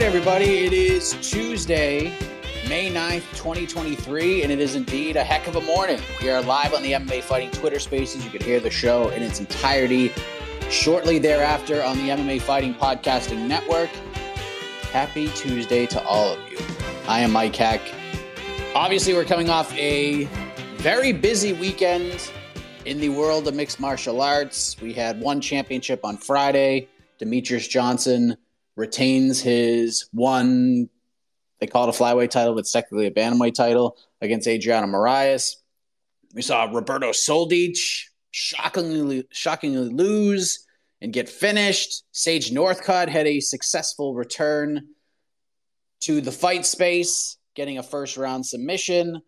Everybody, it is Tuesday, May 9th, 2023, and it is indeed a heck of a morning. We are live on the MMA Fighting Twitter Spaces. You can hear the show in its entirety shortly thereafter on the MMA Fighting Podcasting Network. Happy Tuesday to all of you. I am Mike Heck. Obviously, we're coming off a very busy weekend in the world of mixed martial arts. We had one championship on Friday. Demetrius Johnson retains his one, they call it a flyweight title, but it's technically a bantamweight title, against Adriano Moraes. We saw Roberto Soldic shockingly lose and get finished. Sage Northcutt had a successful return to the fight space, getting a first-round submission.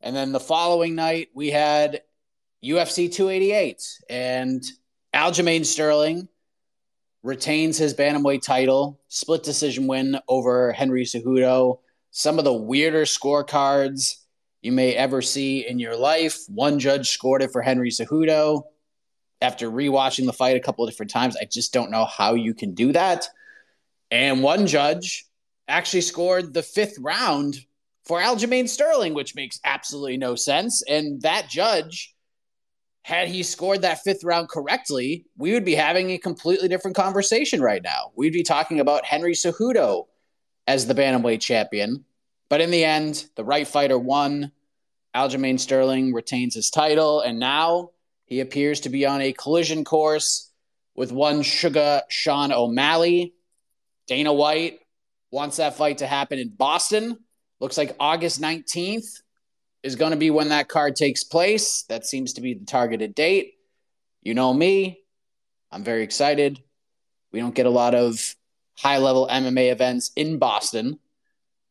And then the following night, we had UFC 288, and Aljamain Sterling retains his bantamweight title, split decision win over Henry Cejudo. Some of the weirder scorecards you may ever see in your life. One judge scored it for Henry Cejudo. After rewatching the fight a couple of different times, I just don't know how you can do that. And one judge actually scored the fifth round for Aljamain Sterling, which makes absolutely no sense. And that judge, had he scored that fifth round correctly, we would be having a completely different conversation right now. We'd be talking about Henry Cejudo as the bantamweight champion. But in the end, the right fighter won. Aljamain Sterling retains his title, and now he appears to be on a collision course with one Sugar Sean O'Malley. Dana White wants that fight to happen in Boston. Looks like August 19th. Is going to be when that card takes place. That seems to be the targeted date. You know me. I'm very excited. We don't get a lot of high-level MMA events in Boston.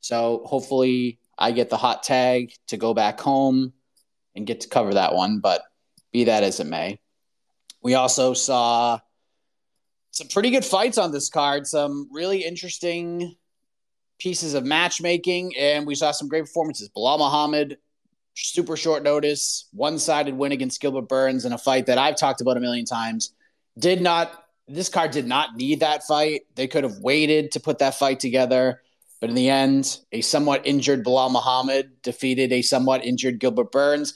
So hopefully I get the hot tag to go back home and get to cover that one, but be that as it may. We also saw some pretty good fights on this card, some really interesting pieces of matchmaking, and we saw some great performances. Belal Muhammad, super short notice, one-sided win against Gilbert Burns in a fight that I've talked about a million times. This card did not need that fight. They could have waited to put that fight together. But in the end, a somewhat injured Belal Muhammad defeated a somewhat injured Gilbert Burns.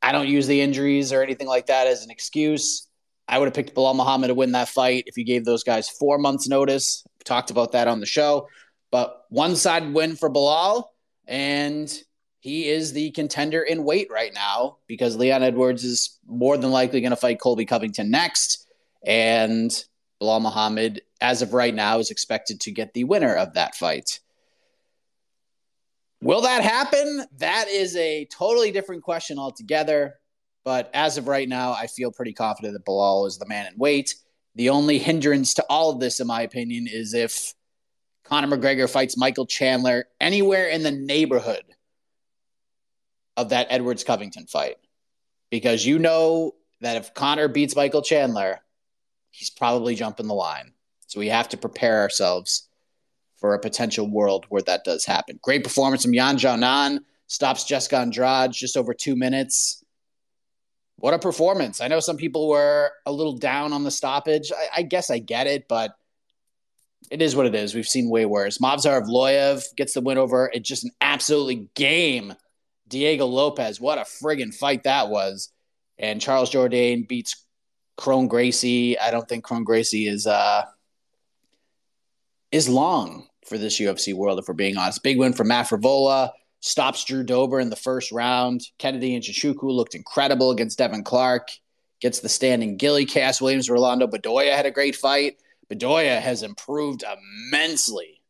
I don't use the injuries or anything like that as an excuse. I would have picked Belal Muhammad to win that fight if you gave those guys 4 months' notice. We talked about that on the show. But one-sided win for Belal, and he is the contender in weight right now because Leon Edwards is more than likely going to fight Colby Covington next. And Belal Muhammad, as of right now, is expected to get the winner of that fight. Will that happen? That is a totally different question altogether. But as of right now, I feel pretty confident that Belal is the man in weight. The only hindrance to all of this, in my opinion, is if Conor McGregor fights Michael Chandler anywhere in the neighborhood of that Edwards-Covington fight. Because you know that if Conor beats Michael Chandler, he's probably jumping the line. So we have to prepare ourselves for a potential world where that does happen. Great performance from Yan Xiaonan. Stops Jessica Andrade just over 2 minutes. What a performance. I know some people were a little down on the stoppage. I guess I get it, but it is what it is. We've seen way worse. Movsar Evloev gets the win over. It's just an absolutely game. Diego Lopes, what a friggin' fight that was. And Charles Jourdain beats Kron Gracie. I don't think Kron Gracie is long for this UFC world, if we're being honest. Big win for Matt Frevola. Stops Drew Dober in the first round. Kennedy and Chichuku looked incredible against Devin Clark. Gets the standing gilly. Cass Williams, Rolando Bedoya had a great fight. Bedoya has improved immensely.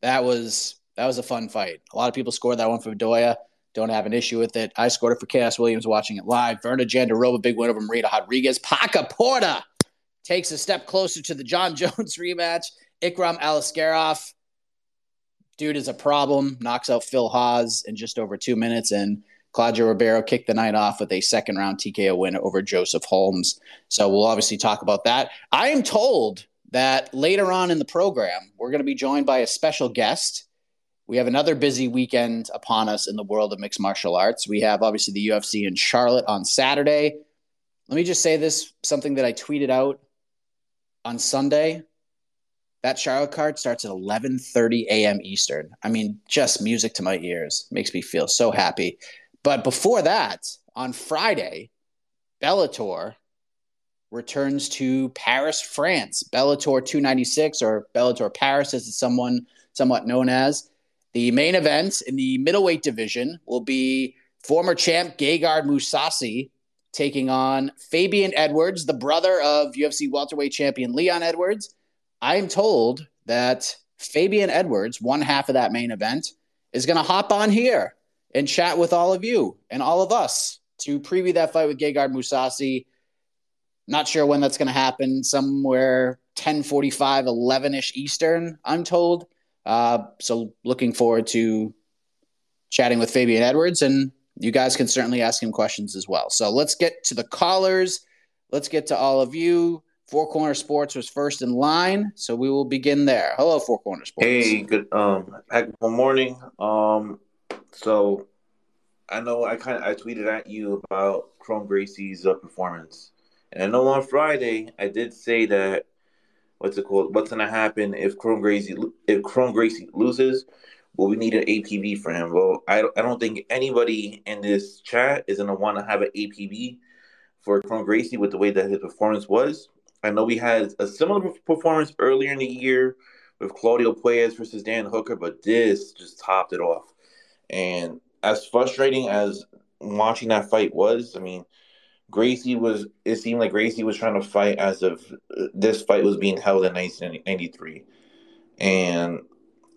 That was a fun fight. A lot of people scored that one for Bedoya. Don't have an issue with it. I scored it for Cass Williams watching it live. Verna Jandaroba, big win over Marina Rodriguez. Parker Porter takes a step closer to the John Jones rematch. Ikram Alaskarov, dude is a problem, knocks out Phil Haas in just over 2 minutes, and Claudio Ribeiro kicked the night off with a second-round TKO win over Joseph Holmes. So we'll obviously talk about that. I am told that later on in the program, we're going to be joined by a special guest. We have another busy weekend upon us in the world of mixed martial arts. We have, obviously, the UFC in Charlotte on Saturday. Let me just say this, something that I tweeted out on Sunday. That Charlotte card starts at 11:30 a.m. Eastern. I mean, just music to my ears. Makes me feel so happy. But before that, on Friday, Bellator returns to Paris, France. Bellator 296, or Bellator Paris, as it's somewhat known as. The main event in the middleweight division will be former champ Gegard Mousasi taking on Fabian Edwards, the brother of UFC welterweight champion Leon Edwards. I'm told that Fabian Edwards, one half of that main event, is going to hop on here and chat with all of you and all of us to preview that fight with Gegard Mousasi. Not sure when that's going to happen, somewhere 10:45, 11-ish Eastern, I'm told. So looking forward to chatting with Fabian Edwards, and you guys can certainly ask him questions as well. So let's get to the callers. Let's get to all of you. Four Corner Sports was first in line, so we will begin there. Hello, Four Corner Sports. Hey, good morning. So I know I tweeted at you about Kron Gracie's performance, and I know on Friday I did say that what's gonna happen if Kron Gracie loses? Well, we need an APB for him. Well, I don't think anybody in this chat is gonna want to have an APB for Kron Gracie with the way that his performance was. I know we had a similar performance earlier in the year with Claudio Pueyas versus Dan Hooker, but this just topped it off. And as frustrating as watching that fight was, I mean, it seemed like Gracie was trying to fight as if this fight was being held in 1993. And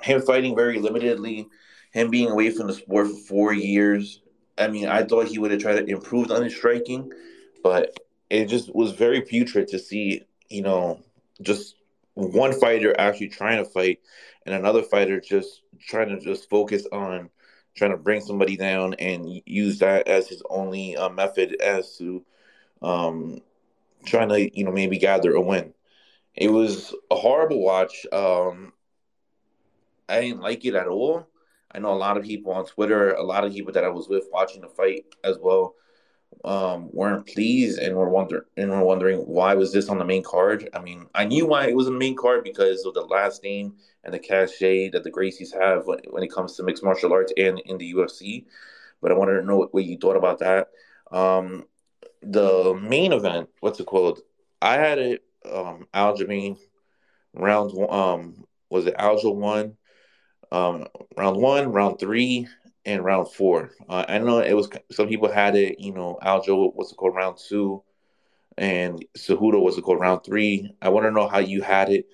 him fighting very limitedly, him being away from the sport for 4 years, I mean, I thought he would have tried to improve on his striking, but it just was very putrid to see, just one fighter actually trying to fight and another fighter just trying to just focus on trying to bring somebody down and use that as his only method as to trying to, maybe gather a win. It was a horrible watch. I didn't like it at all. I know a lot of people on Twitter, a lot of people that I was with watching the fight as well, weren't pleased and were wondering why was this on the main card. I mean, I knew why it was on the main card because of the last name and the cachet that the Gracies have when it comes to mixed martial arts and in the UFC. But I wanted to know what you thought about that. The main event, I had it Aljamain round one. Was it Aljo one? Round one, round three, and round four. I know it was some people had it, Aljo, round two, and Cejudo was round three. I want to know how you had it.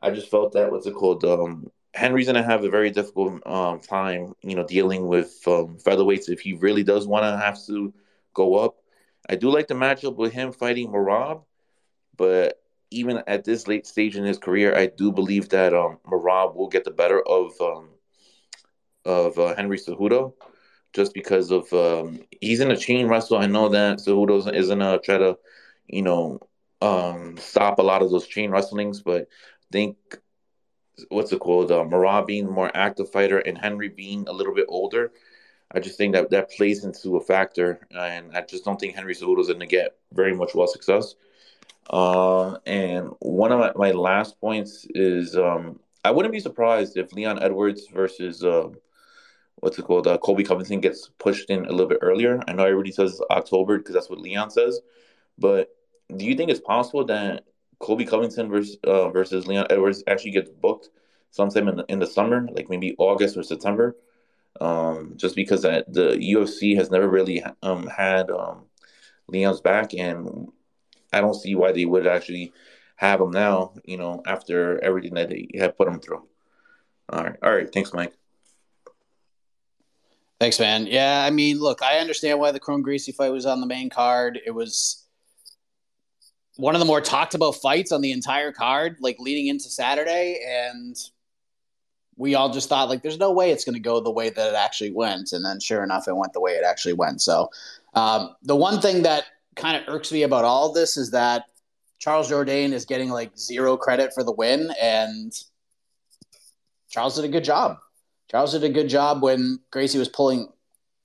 I just felt that Henry's gonna have a very difficult time, dealing with featherweights if he really does want to have to go up. I do like the matchup with him fighting Merab, but even at this late stage in his career, I do believe that Merab will get the better of Henry Cejudo, just because of he's in a chain wrestle. I know that Cejudo isn't gonna try to, stop a lot of those chain wrestlings, but I think Merab being a more active fighter and Henry being a little bit older, I just think that plays into a factor, and I just don't think Henry Cejudo is going to get very much success. And one of my last points is I wouldn't be surprised if Leon Edwards versus Colby Covington gets pushed in a little bit earlier. I know everybody says October because that's what Leon says, but do you think it's possible that Colby Covington versus Leon Edwards actually gets booked sometime in the summer, like maybe August or September? Just because the UFC has never really had Leon's back, and I don't see why they would actually have him now, after everything that they have put him through. All right. Thanks, Mike. Thanks, man. Yeah, I mean, look, I understand why the Kron Gracie fight was on the main card. It was one of the more talked about fights on the entire card, leading into Saturday, and we all just thought, there's no way it's going to go the way that it actually went. And then sure enough, it went the way it actually went. So the one thing that kind of irks me about all this is that Charles Jourdain is getting zero credit for the win. And Charles did a good job. Charles did a good job when Gracie was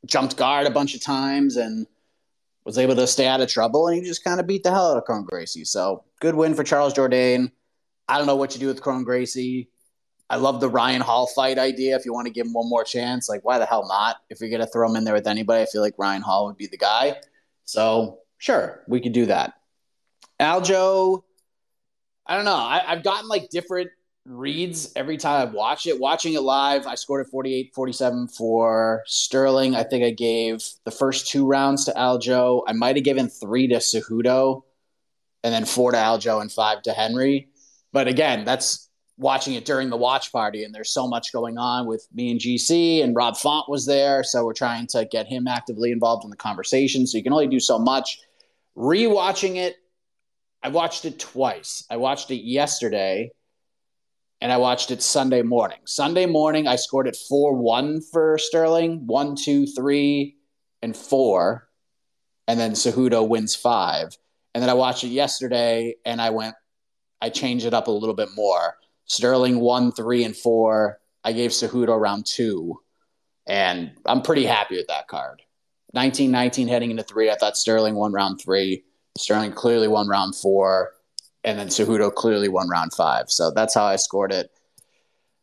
jumped guard a bunch of times and was able to stay out of trouble. And he just kind of beat the hell out of Kron Gracie. So good win for Charles Jourdain. I don't know what you do with Kron Gracie. I love the Ryan Hall fight idea. If you want to give him one more chance, why the hell not? If you're going to throw him in there with anybody, I feel like Ryan Hall would be the guy. So, sure, we could do that. Aljo, I don't know. I've gotten, different reads every time I watch it. Watching it live, I scored at 48-47 for Sterling. I think I gave the first two rounds to Aljo. I might have given 3 to Cejudo and then 4 to Aljo and 5 to Henry. But, again, that's watching it during the watch party, and there's so much going on with me and GC, and Rob Font was there, so we're trying to get him actively involved in the conversation, so you can only do so much. Rewatching it, I watched it twice. I watched it yesterday, and I watched it Sunday morning. Sunday morning, I scored it 4-1 for Sterling, 1, 2, 3, and 4, and then Cejudo wins 5. And then I watched it yesterday, and I changed it up a little bit more. Sterling 1, 3, and 4. I gave Cejudo round 2, and I'm pretty happy with that card. 19-19 heading into 3. I thought Sterling won round 3. Sterling clearly won round 4, and then Cejudo clearly won round 5. So that's how I scored it.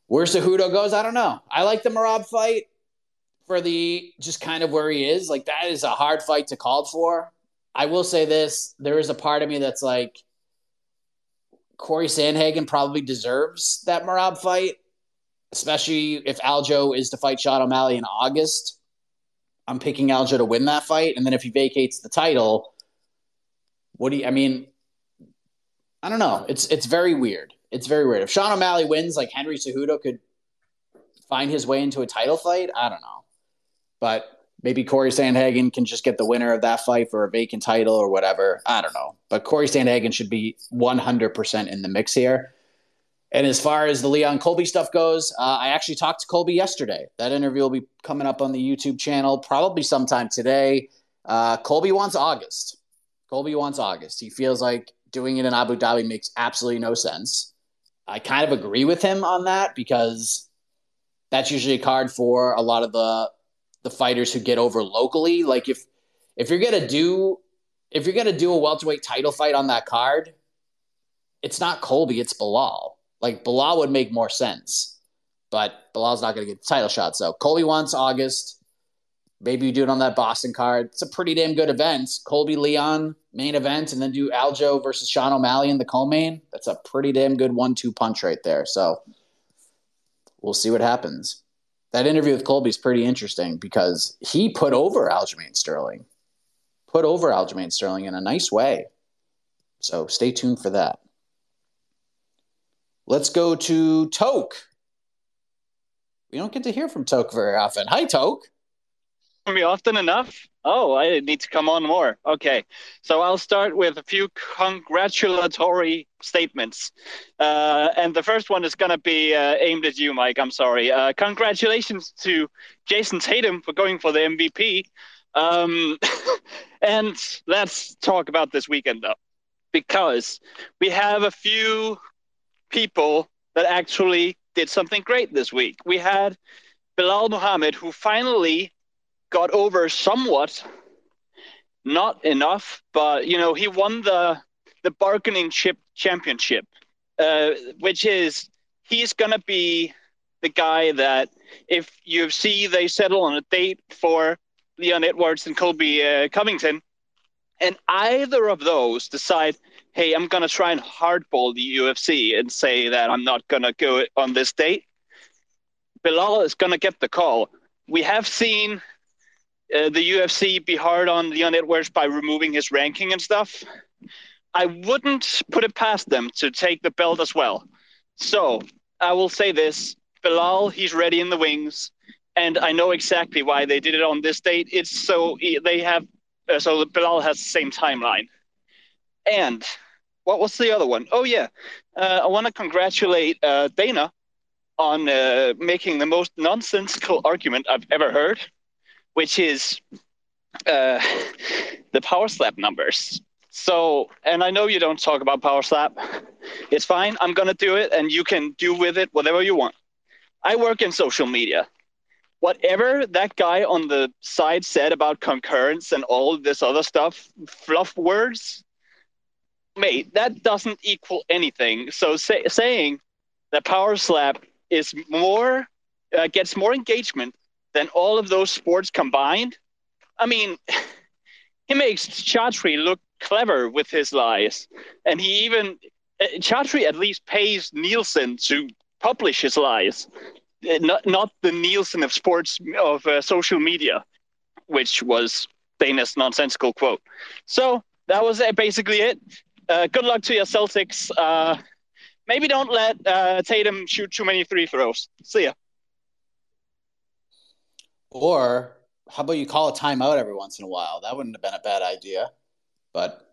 Where Cejudo goes, I don't know. I like the Merab fight for just kind of where he is. That is a hard fight to call for. I will say this: there is a part of me that's Corey Sandhagen probably deserves that Merab fight, especially if Aljo is to fight Sean O'Malley in August. I'm picking Aljo to win that fight, and then if he vacates the title, I don't know. It's very weird. It's very weird. If Sean O'Malley wins, Henry Cejudo could find his way into a title fight. I don't know. But maybe Corey Sandhagen can just get the winner of that fight for a vacant title or whatever. I don't know. But Corey Sandhagen should be 100% in the mix here. And as far as the Leon Colby stuff goes, I actually talked to Colby yesterday. That interview will be coming up on the YouTube channel probably sometime today. Colby wants August. He feels like doing it in Abu Dhabi makes absolutely no sense. I kind of agree with him on that because that's usually a card for a lot of the fighters who get over locally. If you're gonna do a welterweight title fight on that card, it's not Colby, it's Belal. Belal would make more sense, but Bilal's not gonna get the title shot. So Colby wants August. Maybe you do it on that Boston card. It's a pretty damn good event. Colby Leon main event, and then do Aljo versus Sean O'Malley in the co-main. That's a pretty damn good 1-2 punch right there. So we'll see what happens. That interview with Colby is pretty interesting because he put over Aljamain Sterling in a nice way. So stay tuned for that. Let's go to Toke. We don't get to hear from Toke very often. Hi, Toke. From me often enough? Oh, I need to come on more. Okay. So I'll start with a few congratulatory statements. And the first one is going to be aimed at you, Mike. I'm sorry. Congratulations to Jason Tatum for going for the MVP. And let's talk about this weekend, though, because we have a few people that actually did something great this week. We had Belal Muhammad, who finally got over somewhat, not enough, but, you know, he won the bargaining chip championship, which is, he's going to be the guy that if UFC, they settle on a date for Leon Edwards and Colby Covington, and either of those decide, hey, I'm going to try and hardball the UFC and say that I'm not going to go on this date, Belal is going to get the call. We have seen the UFC be hard on Leon Edwards by removing his ranking and stuff. I wouldn't put it past them to take the belt as well. So I will say this, Belal, he's ready in the wings, and I know exactly why they did it on this date. It's so they have, so Belal has the same timeline. And what was the other one? Oh, yeah. I want to congratulate Dana on making the most nonsensical argument I've ever heard, which is the power slap numbers. So, and I know you don't talk about power slap. It's fine. I'm going to do it, and you can do with it whatever you want. I work in social media. Whatever that guy on the side said about concurrence and all this other stuff, fluff words, mate, that doesn't equal anything. So saying that power slap is more, gets more engagement than all of those sports combined. I mean, he makes Chhatri look clever with his lies. And he even, Chhatri at least pays Nielsen to publish his lies. Not the Nielsen of sports, of social media, which was Dana's nonsensical quote. So that was basically it. Good luck to your Celtics. Maybe don't let Tatum shoot too many free throws. See ya. Or how about you call a timeout every once in a while? That wouldn't have been a bad idea, but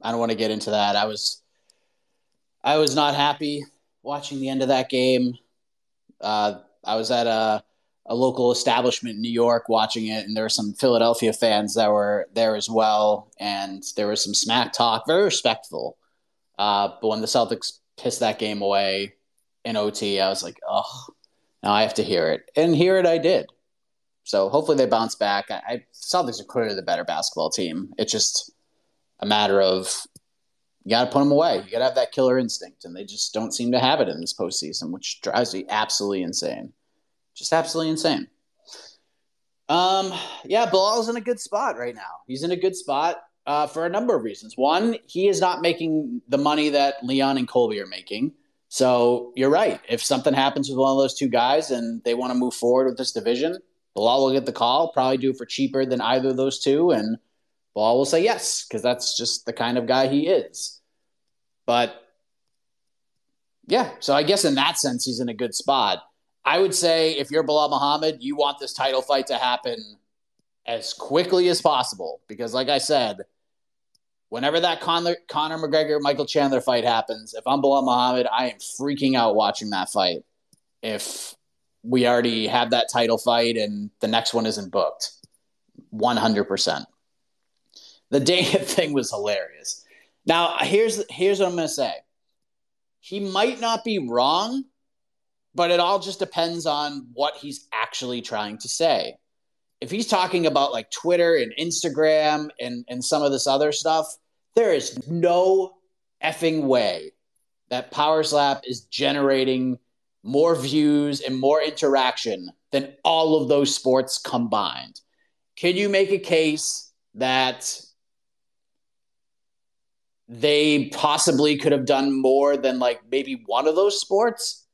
I don't want to get into that. I was not happy watching the end of that game. I was at a local establishment in New York watching it, and there were some Philadelphia fans that were there as well, and there was some smack talk, very respectful. But when the Celtics pissed that game away in OT, I was like, oh, now I have to hear it. And hear it I did. So hopefully they bounce back. Celtics are clearly the better basketball team. It's just a matter of you got to put them away. You got to have that killer instinct, and they just don't seem to have it in this postseason, which drives me absolutely insane. Just absolutely insane. Yeah, Bilal's in a good spot right now. He's in a good spot for a number of reasons. One, he is not making the money that Leon and Colby are making. So you're right. If something happens with one of those two guys and they want to move forward with this division, Belal will get the call, probably do it for cheaper than either of those two, and Belal will say yes, because that's just the kind of guy he is. But, yeah, so I guess in that sense he's in a good spot. I would say if you're Belal Muhammad, you want this title fight to happen as quickly as possible, because like I said, whenever that Conor McGregor, Michael Chandler fight happens, if I'm Belal Muhammad, I am freaking out watching that fight if we already have that title fight and the next one isn't booked. 100%. The Dana thing was hilarious. Now, here's what I'm going to say. He might not be wrong, but it all just depends on what he's actually trying to say. If he's talking about like Twitter and Instagram and some of this other stuff, there is no effing way that Power Slap is generating more views and more interaction than all of those sports combined. Can you make a case that they possibly could have done more than like maybe one of those sports?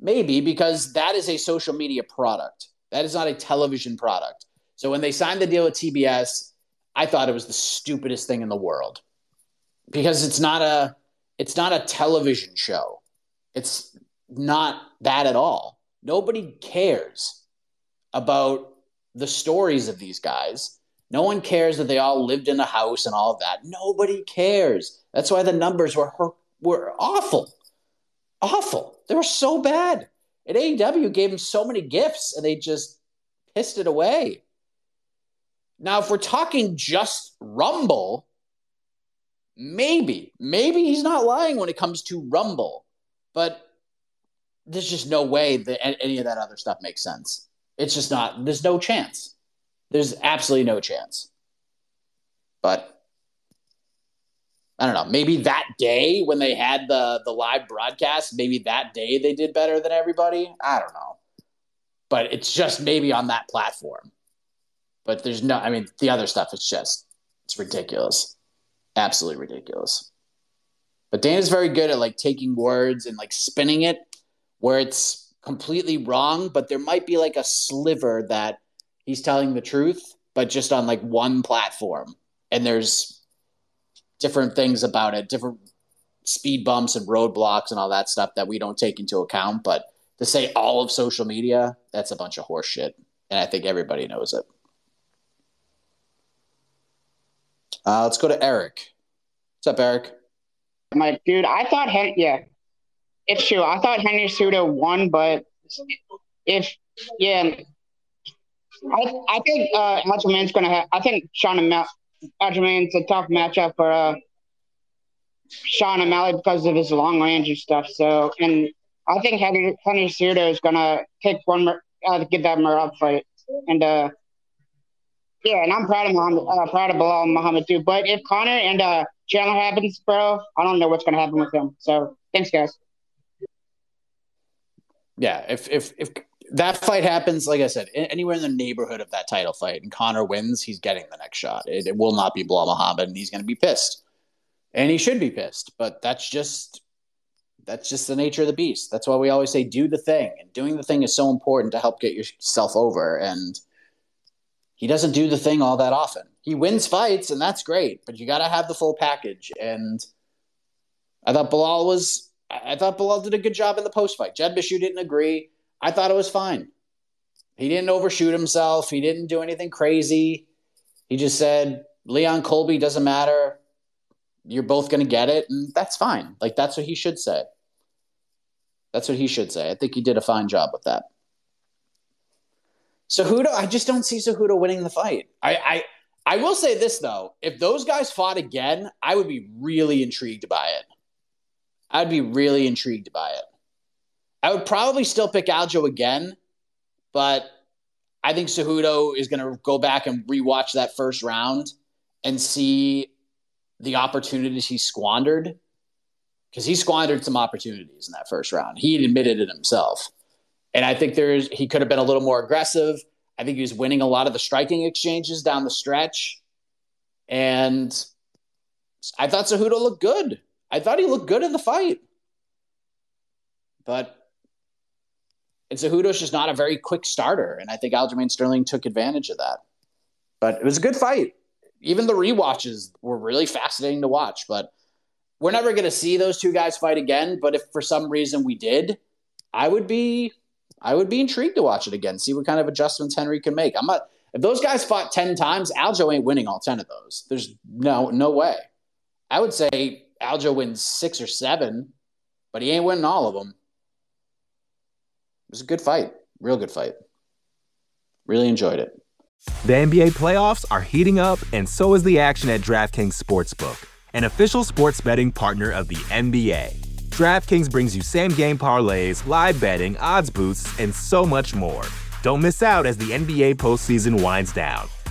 Maybe, because that is a social media product. That is not a television product. So when they signed the deal with TBS, I thought it was the stupidest thing in the world. because it's not a television show. It's not that at all. Nobody cares about the stories of these guys. No one cares that they all lived in a house and all of that. Nobody cares. That's why the numbers were awful. Awful. They were so bad. And AEW gave them so many gifts, and they just pissed it away. Now, if we're talking just Rumble, maybe he's not lying when it comes to Rumble. But there's just no way that any of that other stuff makes sense. It's just not. There's no chance. There's absolutely no chance. But I don't know. Maybe that day when they had the live broadcast, maybe that day they did better than everybody. I don't know. But it's just maybe on that platform. But there's no, I mean, the other stuff, it's ridiculous. Absolutely ridiculous. But Dana's very good at like taking words and like spinning it where it's completely wrong, but there might be like a sliver that he's telling the truth, but just on like one platform. And there's different things about it, different speed bumps and roadblocks and all that stuff that we don't take into account. But to say all of social media, that's a bunch of horse shit. And I think everybody knows it. Let's go to Eric. What's up, Eric? I'm like, dude, I thought, it's true. I thought Henry Cejudo won, but I think Aljamain's going to have, I think Aljamain's a tough matchup for Sean O'Malley because of his long range and stuff. So, and I think Henry Cejudo is going to take one to get that Merab fight. And, and I'm proud of Belal Muhammad too. But if Conor and Chandler happens, bro, I don't know what's going to happen with him. So, thanks, guys. Yeah, if that fight happens, like I said, anywhere in the neighborhood of that title fight, and Conor wins, he's getting the next shot. It will not be Belal Muhammad, and he's going to be pissed, and he should be pissed. But that's just the nature of the beast. That's why we always say do the thing, and doing the thing is so important to help get yourself over. And he doesn't do the thing all that often. He wins fights, and that's great, but you got to have the full package. And I thought Belal did a good job in the post-fight. Jed Bishu didn't agree. I thought it was fine. He didn't overshoot himself. He didn't do anything crazy. He just said, Leon Colby, doesn't matter. You're both going to get it, and that's fine. Like, that's what he should say. That's what he should say. I think he did a fine job with that. Cejudo, I just don't see Cejudo winning the fight. I will say this, though. If those guys fought again, I would be really intrigued by it. I'd be really intrigued by it. I would probably still pick Aljo again, but I think Cejudo is going to go back and rewatch that first round and see the opportunities he squandered, because he squandered some opportunities in that first round. He admitted it himself. And I think he could have been a little more aggressive. I think he was winning a lot of the striking exchanges down the stretch. And I thought Cejudo looked good. I thought he looked good in the fight. But Cejudo's just not a very quick starter, and I think Aljamain Sterling took advantage of that. But it was a good fight. Even the rewatches were really fascinating to watch. But we're never going to see those two guys fight again, but if for some reason we did, I would be intrigued to watch it again, see what kind of adjustments Henry can make. If those guys fought 10 times, Aljo ain't winning all 10 of those. There's no way. I would say Aljo wins 6 or 7, but he ain't winning all of them. It was a good fight. Real good fight. Really enjoyed it. The NBA playoffs are heating up, and so is the action at DraftKings Sportsbook, an official sports betting partner of the NBA. DraftKings brings you same-game parlays, live betting, odds boosts, and so much more. Don't miss out as the NBA postseason winds down.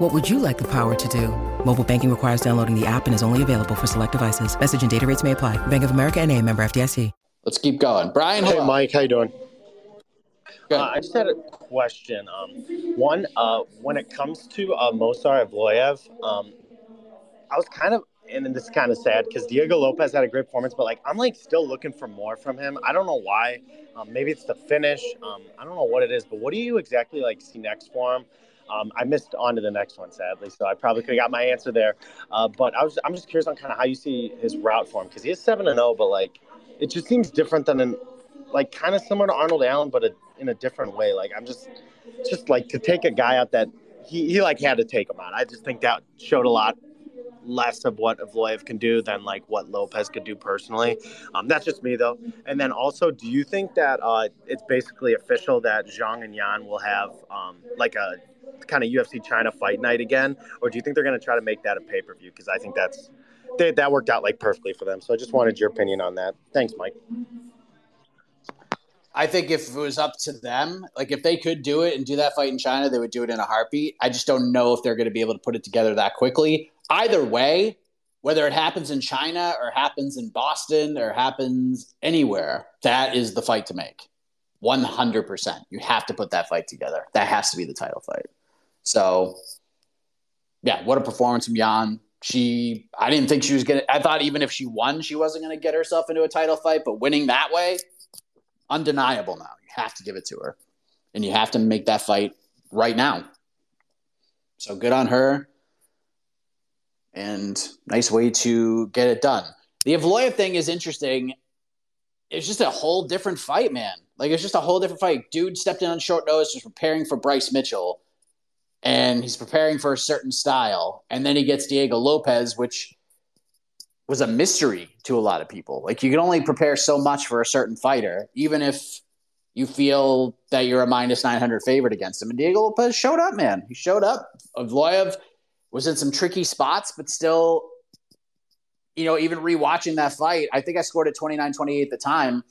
What would you like the power to do? Mobile banking requires downloading the app and is only available for select devices. Message and data rates may apply. Bank of America NA, member FDIC. Let's keep going. Brian, hey, Mike, how you doing? Good. I just had a question. When it comes to Movsar Evloev, I was kind of, and this is kind of sad because Diego Lopes had a great performance, but I'm still looking for more from him. I don't know why. Maybe it's the finish. I don't know what it is, but what do you exactly see next for him? I missed on to the next one, sadly, so I probably could have got my answer there. But I'm just curious on kind of how you see his route for him, because he is 7-0, but it just seems different than kind of similar to Arnold Allen, but in a different way. I'm just to take a guy out that he had to take him out. I just think that showed a lot less of what Evloev can do than what Lopes could do personally. That's just me though. And then also, do you think that it's basically official that Zhang and Yan will have a kind of UFC China fight night again, or do you think they're going to try to make that a pay-per-view? Because I think that worked out perfectly for them. So I just wanted your opinion on that. Thanks, Mike. I think if it was up to them, if they could do it and do that fight in China, they would do it in a heartbeat. I just don't know if they're going to be able to put it together that quickly. Either way, whether it happens in China or happens in Boston or happens anywhere, that is the fight to make. 100%. You have to put that fight together. That has to be the title fight. So, yeah, what a performance from Yan. I didn't think she was going to – I thought even if she won, she wasn't going to get herself into a title fight. But winning that way, undeniable now. You have to give it to her. And you have to make that fight right now. So good on her. And nice way to get it done. The Evloev thing is interesting. It's just a whole different fight, man. It's just a whole different fight. Dude stepped in on short notice, was preparing for Bryce Mitchell, and he's preparing for a certain style. And then he gets Diego Lopes, which was a mystery to a lot of people. You can only prepare so much for a certain fighter, even if you feel that you're a minus 900 favorite against him. And Diego Lopes showed up, man. He showed up. Evloev was in some tricky spots, but still, even rewatching that fight, I think I scored at 29-28 at the time.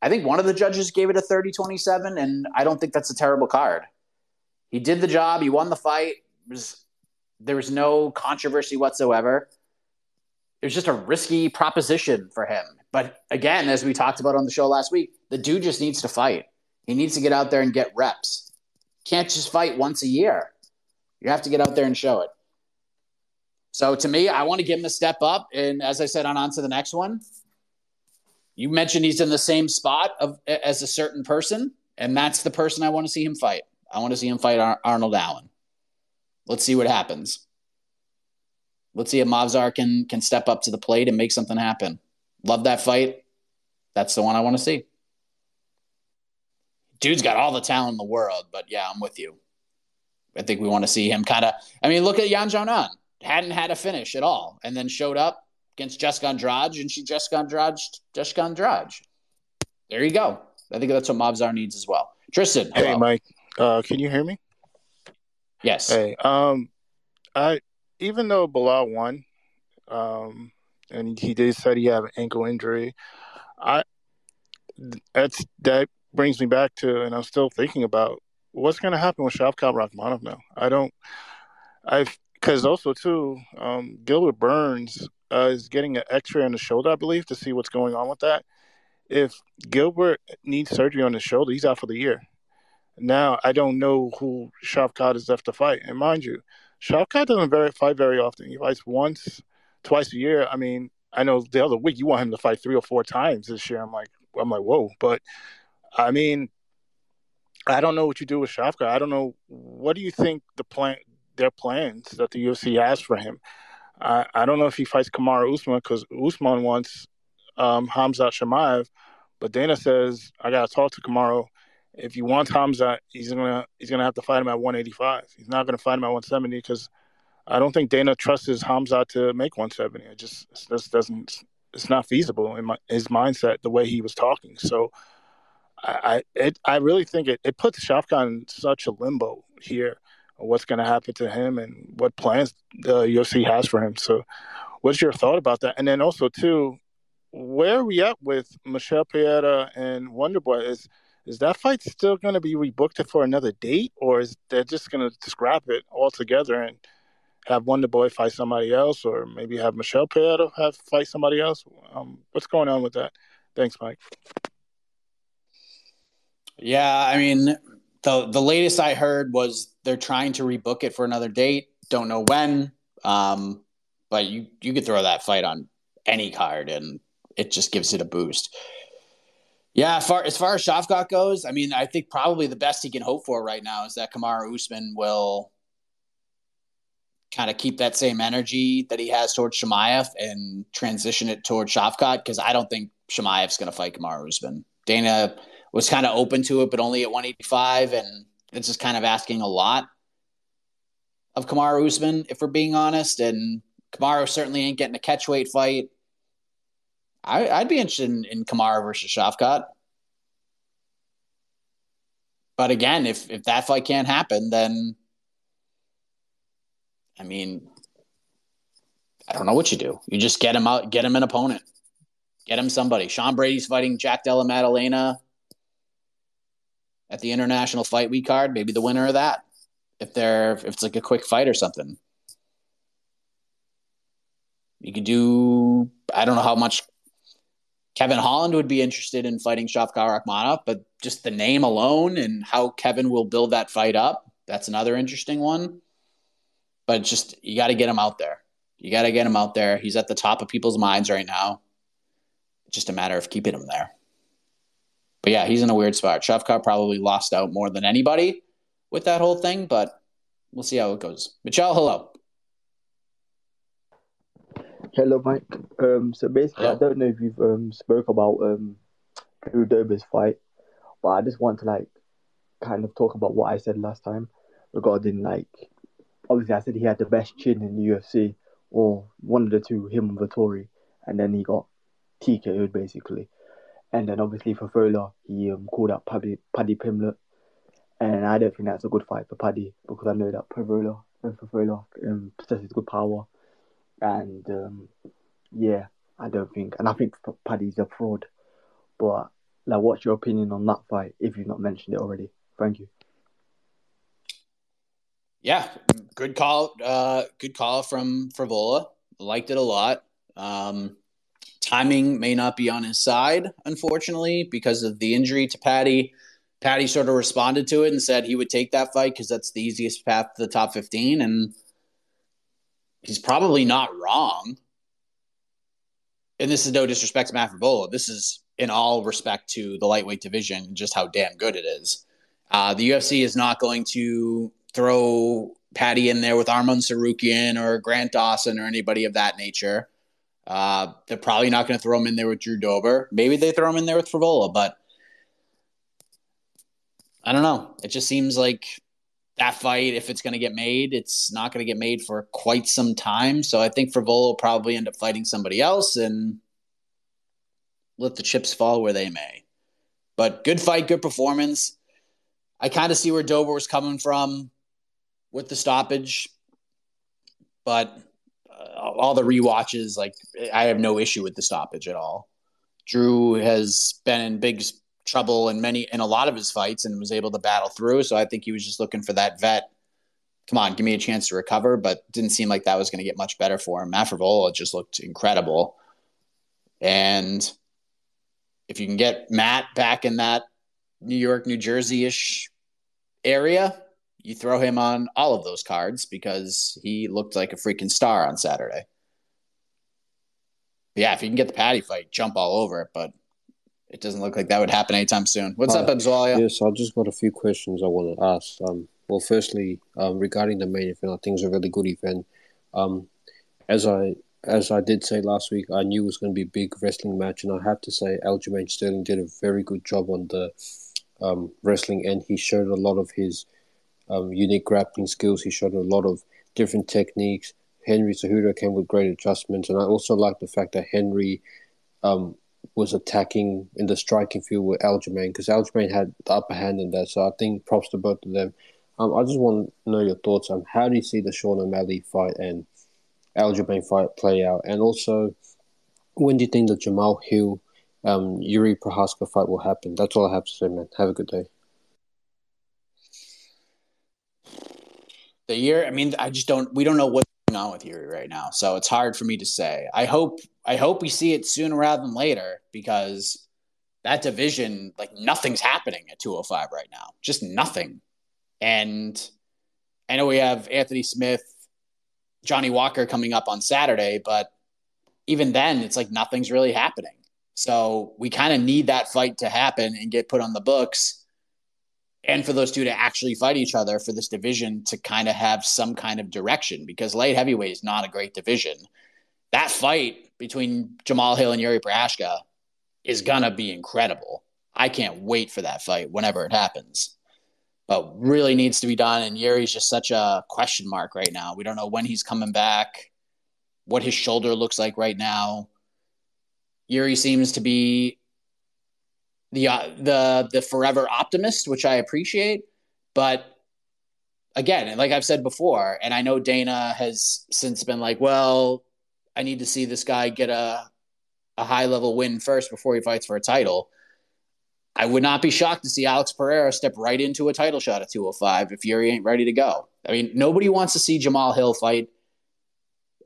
I think one of the judges gave it a 30-27, and I don't think that's a terrible card. He did the job. He won the fight. There was no controversy whatsoever. It was just a risky proposition for him. But again, as we talked about on the show last week, the dude just needs to fight. He needs to get out there and get reps. Can't just fight once a year. You have to get out there and show it. So to me, I want to give him a step up. And as I said, on to the next one. You mentioned he's in the same spot as a certain person, and that's the person I want to see him fight. I want to see him fight Arnold Allen. Let's see what happens. Let's see if Movsar can step up to the plate and make something happen. Love that fight. That's the one I want to see. Dude's got all the talent in the world, but yeah, I'm with you. I think we want to see him look at Yan Xiaonan. Hadn't had a finish at all, and then showed up against Jessica Andrade, and she Jessica Andrade. There you go. I think that's what Movsar needs as well. Tristan, hello. Hey, Mike. Can you hear me? Yes. Hey, even though Belal won, and he did said he had an ankle injury, that brings me back to, and I'm still thinking about, what's going to happen with Shavkat Rakhmonov now? Because also, too, Gilbert Burns is getting an X-ray on the shoulder, I believe, to see what's going on with that. If Gilbert needs surgery on his shoulder, he's out for the year. Now, I don't know who Shavkat is left to fight. And mind you, Shavkat doesn't fight very often. He fights once, twice a year. I mean, I know the other week you want him to fight 3 or 4 times this year. I'm like, whoa. But I mean, I don't know what you do with Shavkat. I don't know. What do you think their plans that the UFC has for him? I don't know if he fights Kamaru Usman, because Usman wants Khamzat Chimaev, but Dana says, I got to talk to Kamaru. If you want Khamzat, he's gonna have to fight him at 185. He's not gonna fight him at 170, because I don't think Dana trusts Khamzat to make 170. It's not feasible in his mindset, the way he was talking. So I really think it puts Shavkat in such a limbo here, what's going to happen to him and what plans the UFC has for him. So what's your thought about that? And then also, too, where are we at with Michelle Pereira and Wonderboy? Is that fight still going to be rebooked for another date, or is they're just going to scrap it altogether and have Wonderboy fight somebody else, or maybe have Michelle Pereira fight somebody else? What's going on with that? Thanks, Mike. Yeah, I mean, the latest I heard was they're trying to rebook it for another date. Don't know when, but you could throw that fight on any card, and it just gives it a boost. Yeah, as far as Shavkat goes, I mean, I think probably the best he can hope for right now is that Kamaru Usman will kind of keep that same energy that he has towards Chimaev and transition it towards Shavkat, because I don't think Shemaev's going to fight Kamaru Usman. Dana was kind of open to it, but only at 185, and it's just kind of asking a lot of Kamaru Usman, if we're being honest, and Kamaru certainly ain't getting a catchweight fight. I'd be interested in Kamaru versus Shavkat. But again, if that fight can't happen, then, I mean, I don't know what you do. You just get him out, get him an opponent, get him somebody. Sean Brady's fighting Jack Della Maddalena at the International Fight Week card, maybe the winner of that, if it's like a quick fight or something. You could do, I don't know how much Kevin Holland would be interested in fighting Shavkat Rakhmonov, but just the name alone and how Kevin will build that fight up, that's another interesting one. But just, you got to get him out there. You got to get him out there. He's at the top of people's minds right now. It's just a matter of keeping him there. But yeah, he's in a weird spot. Shavkat probably lost out more than anybody with that whole thing, but we'll see how it goes. Michelle, hello. Hello, Mike. So basically, hello. I don't know if you've spoke about Drew Dober's fight, but I just want to kind of talk about what I said last time regarding obviously I said he had the best chin in the UFC, or one of the two, him and Vettori, and then he got TKO'd basically. And then obviously for Frevola, he called out Paddy Pimblett. And I don't think that's a good fight for Paddy, because I know that Frevola possesses good power. And I don't think. And I think Paddy's a fraud. But what's your opinion on that fight, if you've not mentioned it already? Thank you. Yeah, good call. Good call from Frevola. Liked it a lot. Timing may not be on his side, unfortunately, because of the injury to Paddy. Paddy sort of responded to it and said he would take that fight because that's the easiest path to the top 15, and he's probably not wrong. And this is no disrespect to Matt Frevola. This is in all respect to the lightweight division, just how damn good it is. The UFC is not going to throw Paddy in there with Arman Tsarukyan or Grant Dawson or anybody of that nature. They're probably not going to throw him in there with Drew Dober. Maybe they throw him in there with Frevola, but I don't know. It just seems like that fight, if it's going to get made, it's not going to get made for quite some time. So I think Frevola will probably end up fighting somebody else and let the chips fall where they may. But good fight, good performance. I kind of see where Dober was coming from with the stoppage, but all the rewatches, I have no issue with the stoppage at all. Drew has been in big trouble in a lot of his fights and was able to battle through. So I think he was just looking for that vet. Come on, give me a chance to recover, but didn't seem like that was going to get much better for him. Matt Frevola just looked incredible. And if you can get Matt back in that New York, New Jersey-ish area, you throw him on all of those cards because he looked like a freaking star on Saturday. But yeah, if you can get the Patty fight, jump all over it, but it doesn't look like that would happen anytime soon. What's up, Abzalia? Yes, I've just got a few questions I want to ask. Well, firstly, regarding the main event, I think it's a really good event. As I did say last week, I knew it was going to be a big wrestling match, and I have to say Aljamain Sterling did a very good job on the wrestling, and he showed a lot of his unique grappling skills. He showed a lot of different techniques. Henry Cejudo came with great adjustments, and I also like the fact that Henry was attacking in the striking field with Aljamain, because Aljamain had the upper hand in that, so I think props to both of them. I just want to know your thoughts on how do you see the Sean O'Malley fight and Aljamain fight play out, and also when do you think the Jamahal Hill Yuri Prohaska fight will happen? That's all I have to say, man. Have a good day. The year, I mean, I just don't. We don't know what's going on with Yuri right now, so it's hard for me to say. I hope we see it sooner rather than later, because that division, like, nothing's happening at 205 right now, just nothing. And I know we have Anthony Smith, Johnny Walker coming up on Saturday, but even then, it's like nothing's really happening. So we kind of need that fight to happen and get put on the books, and for those two to actually fight each other for this division to kind of have some kind of direction, because light heavyweight is not a great division. That fight between Jamahal Hill and Yuri Prohaska is going to be incredible. I can't wait for that fight whenever it happens. But really needs to be done, and Yuri's just such a question mark right now. We don't know when he's coming back, what his shoulder looks like right now. Yuri seems to be the forever optimist, which I appreciate. But again, like I've said before, and I know Dana has since been like, well, I need to see this guy get a high-level win first before he fights for a title. I would not be shocked to see Alex Pereira step right into a title shot at 205 if Yuri ain't ready to go. I mean, nobody wants to see Jamahal Hill fight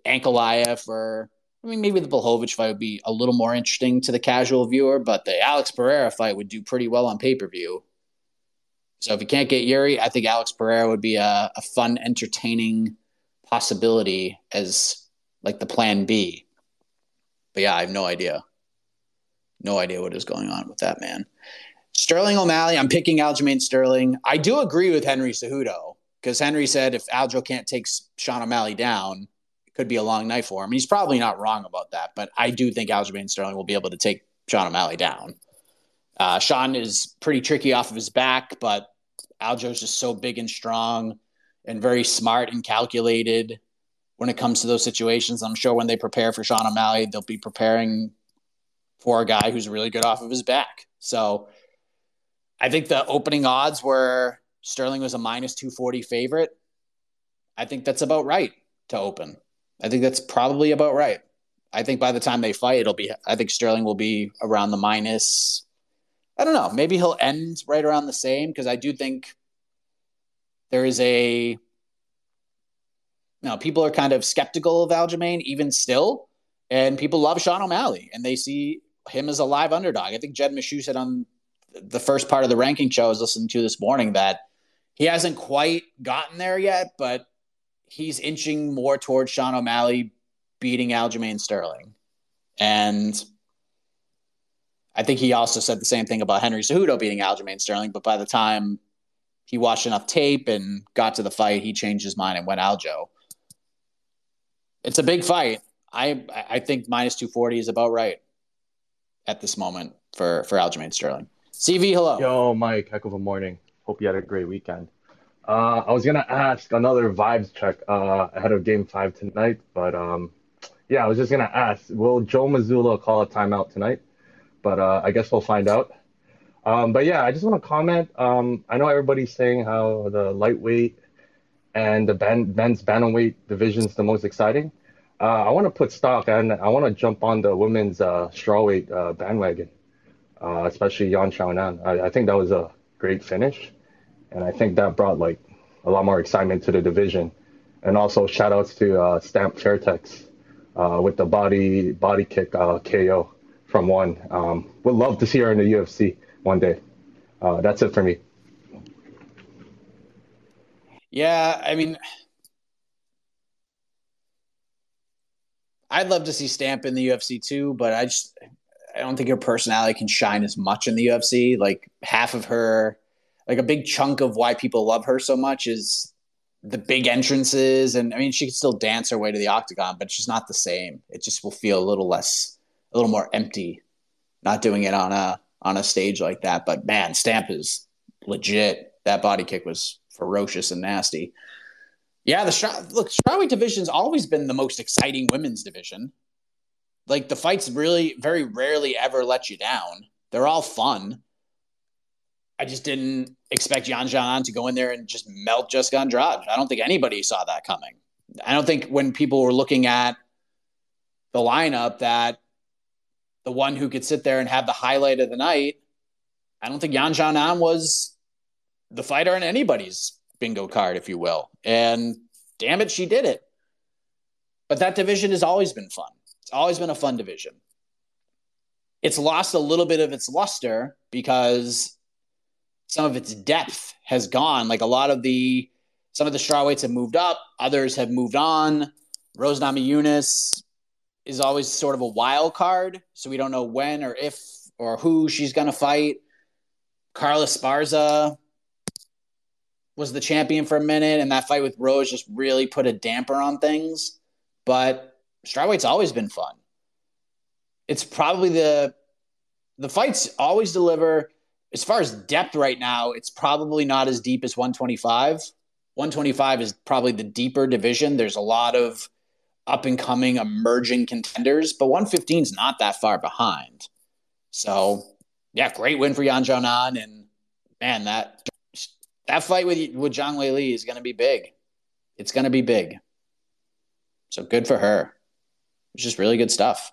Ankalaev, or I mean, maybe the Blachowicz fight would be a little more interesting to the casual viewer, but the Alex Pereira fight would do pretty well on pay-per-view. So if you can't get Yuri, I think Alex Pereira would be a fun, entertaining possibility as like the plan B. But yeah, I have no idea. No idea what is going on with that man. Sterling O'Malley, I'm picking Aljamain Sterling. I do agree with Henry Cejudo, because Henry said if Aljo can't take Sean O'Malley down, it could be a long night for him. And he's probably not wrong about that, but I do think Aljamain Sterling will be able to take Sean O'Malley down. Sean is pretty tricky off of his back, but Aljo's just so big and strong and very smart and calculated when it comes to those situations. I'm sure when they prepare for Sean O'Malley, they'll be preparing for a guy who's really good off of his back. So I think the opening odds were Sterling was a minus 240 favorite. I think that's about right to open. I think that's probably about right. I think by the time they fight, I think Sterling will be around the minus, I don't know, maybe he'll end right around the same, because I do think there is people are kind of skeptical of Aljamain even still, and people love Sean O'Malley, and they see him as a live underdog. I think Jed Meshew said on the first part of the ranking show I was listening to this morning that he hasn't quite gotten there yet, but he's inching more towards Sean O'Malley beating Aljamain Sterling. And I think he also said the same thing about Henry Cejudo beating Aljamain Sterling, but by the time he watched enough tape and got to the fight, he changed his mind and went Aljo. It's a big fight. I think minus 240 is about right at this moment for Aljamain Sterling. CV, hello. Yo, Mike. Heck of a morning. Hope you had a great weekend. I was going to ask another vibes check ahead of Game 5 tonight, but I was just going to ask, will Joe Mazzulla call a timeout tonight? But I guess we'll find out. I just want to comment. I know everybody's saying how the lightweight and the men's bantamweight division is the most exciting. I want to put stock, and I want to jump on the women's strawweight bandwagon, especially Yan Xiaonan. I think that was a great finish, and I think that brought like a lot more excitement to the division. And also shout-outs to Stamp Fairtex with the body kick KO from one. Would love to see her in the UFC one day. That's it for me. Yeah, I mean, I'd love to see Stamp in the UFC too, but I don't think her personality can shine as much in the UFC. Like half of her, like a big chunk of why people love her so much is the big entrances. And I mean, she can still dance her way to the octagon, but she's not the same. It just will feel a little more empty, not doing it on a stage like that. But man, Stamp is legit. That body kick was ferocious and nasty. Yeah, strawweight division's always been the most exciting women's division. Like the fights really very rarely ever let you down. They're all fun. I just didn't expect Yan Xiaonan to go in there and just melt Jessica Andrade. I don't think anybody saw that coming. I don't think when people were looking at the lineup that the one who could sit there and have the highlight of the night, I don't think Yan Xiaonan was the fighter in anybody's bingo card, if you will. And damn it, she did it. But that division has always been fun. It's always been a fun division. It's lost a little bit of its luster because some of its depth has gone. Like some of the strawweights have moved up. Others have moved on. Rose Namajunas is always sort of a wild card. So we don't know when or if or who she's going to fight. Carla Esparza was the champion for a minute, and that fight with Rose just really put a damper on things. But strawweight's always been fun. It's probably the fights always deliver. As far as depth right now, it's probably not as deep as 125. 125 is probably the deeper division. There's a lot of up-and-coming, emerging contenders, but 115 is not that far behind. So, yeah, great win for Yan Xiaonan, and man, that fight with Zhang Weili is going to be big. It's going to be big. So good for her. It's just really good stuff.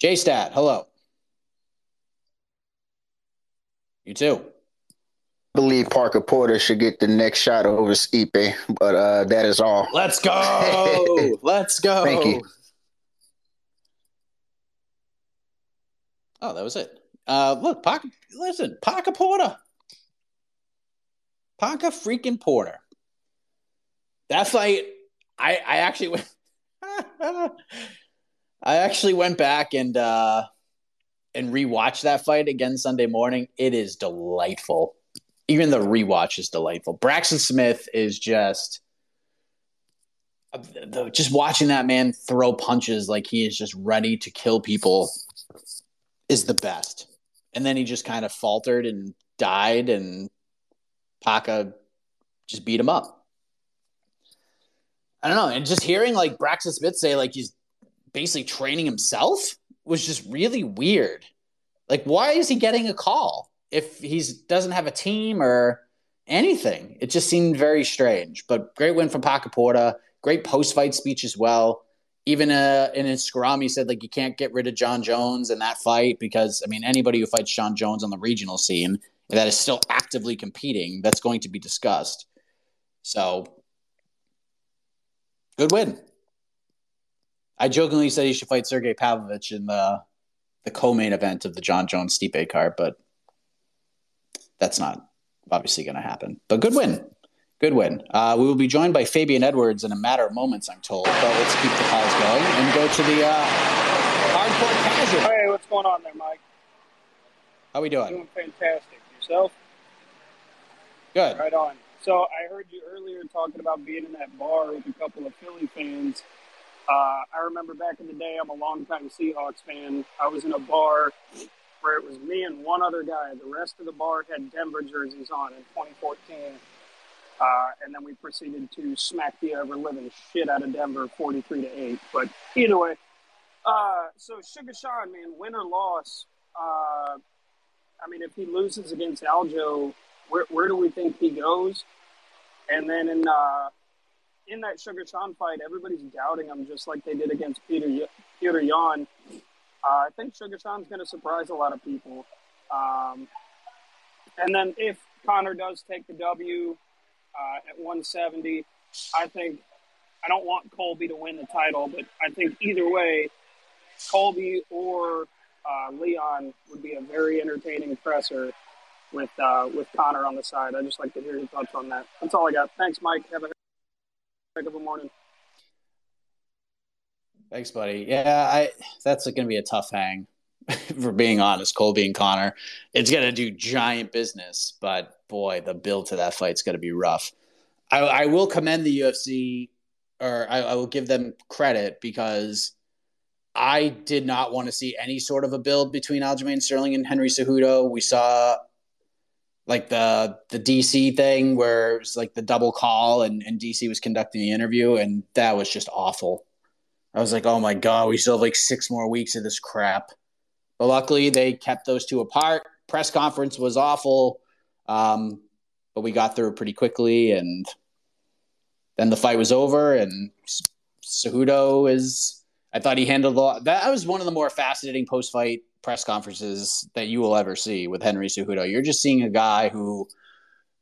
J-Stat, hello. You too. I believe Parker Porter should get the next shot over Stipe, but that is all. Let's go! Let's go! Thank you. Oh, that was it. Look, Parker Porter. Parker freaking Porter. That fight, I actually went... back and rewatched that fight again Sunday morning. It is delightful. Even the rewatch is delightful. Braxton Smith is just watching that man throw punches like he is just ready to kill people is the best. And then he just kind of faltered and died, and Paka just beat him up. I don't know. And just hearing like Braxton Smith say like he's basically training himself was just really weird. Like, why is he getting a call if he doesn't have a team or anything? It just seemed very strange. But great win from Parker Porter. Great post-fight speech as well. Even in his scrum, he said, like, you can't get rid of John Jones in that fight because, I mean, anybody who fights John Jones on the regional scene that is still actively competing, that's going to be discussed. So, good win. I jokingly said he should fight Sergey Pavlovich in the co-main event of the John Jones Stipe card, but that's not obviously going to happen. But good win. Good win. We will be joined by Fabian Edwards in a matter of moments, I'm told. But let's keep the calls going and go to the hardcore casual. Hey, what's going on there, Mike? How we doing? Doing fantastic. Yourself? Good. Right on. So I heard you earlier talking about being in that bar with a couple of Philly fans. I remember back in the day, I'm a longtime Seahawks fan. I was in a bar where it was me and one other guy. The rest of the bar had Denver jerseys on in 2014. And then we proceeded to smack the ever-living shit out of Denver 43-8. But either way, so Sugar Sean, man, win or loss, I mean, if he loses against Aljo, where do we think he goes? And then in that Sugar Sean fight, everybody's doubting him just like they did against Peter Yan. I think Sugar Sean's going to surprise a lot of people. And then if Conor does take the W at 170, I don't want Colby to win the title, but I think either way, Colby or Leon would be a very entertaining presser with Conor on the side. I'd just like to hear your thoughts on that. That's all I got. Thanks, Mike. Have a heck of a morning. Thanks, buddy. Yeah, that's going to be a tough hang, for being honest. Colby and Conor, it's going to do giant business, but boy, the build to that fight's going to be rough. I will commend the UFC, or I will give them credit, because I did not want to see any sort of a build between Aljamain Sterling and Henry Cejudo. We saw like the DC thing where it was like the double call and DC was conducting the interview, and that was just awful. I was like, oh my God, we still have like 6 more weeks of this crap. But luckily they kept those two apart. Press conference was awful. But we got through it pretty quickly, and then the fight was over, and Cejudo I thought he handled a lot. That was one of the more fascinating post-fight press conferences that you will ever see with Henry Cejudo. You're just seeing a guy who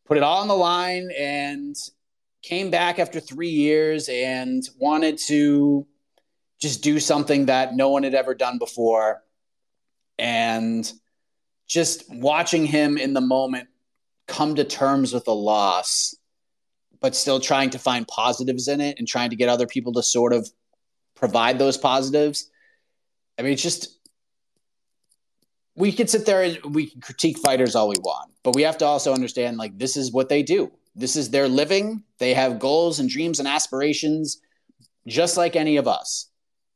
put it all on the line and came back after 3 years and wanted to just do something that no one had ever done before. And just watching him in the moment come to terms with the loss, but still trying to find positives in it and trying to get other people to sort of provide those positives. I mean, it's just, we could sit there and we can critique fighters all we want, but we have to also understand, like, this is what they do. This is their living. They have goals and dreams and aspirations just like any of us.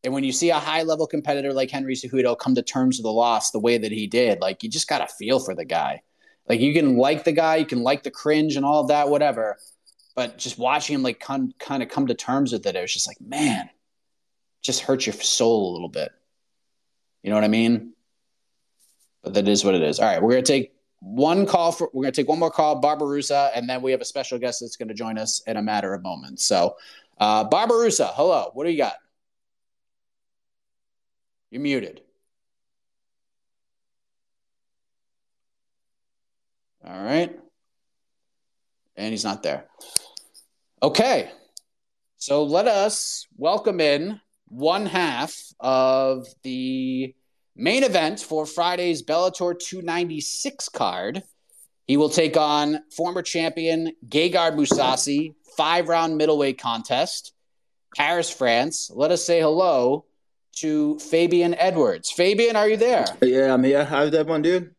And when you see a high-level competitor like Henry Cejudo come to terms with the loss the way that he did, like, you just got to feel for the guy. Like, you can like the guy, you can like the cringe and all of that, whatever, but just watching him, like, kind of come to terms with it, it was just like, man, just hurt your soul a little bit. You know what I mean? But that is what it is. All right, we're going to take one more call, Barbarossa, and then we have a special guest that's going to join us in a matter of moments. So, Barbarossa, hello, what do you got? You're muted. All right. And he's not there. Okay. So let us welcome in one half of the main event for Friday's Bellator 296 card. He will take on former champion Gegard Mousasi, 5-round middleweight contest, Paris, France. Let us say hello to Fabian Edwards. Fabian, are you there? Yeah, I'm here. How's everyone doing?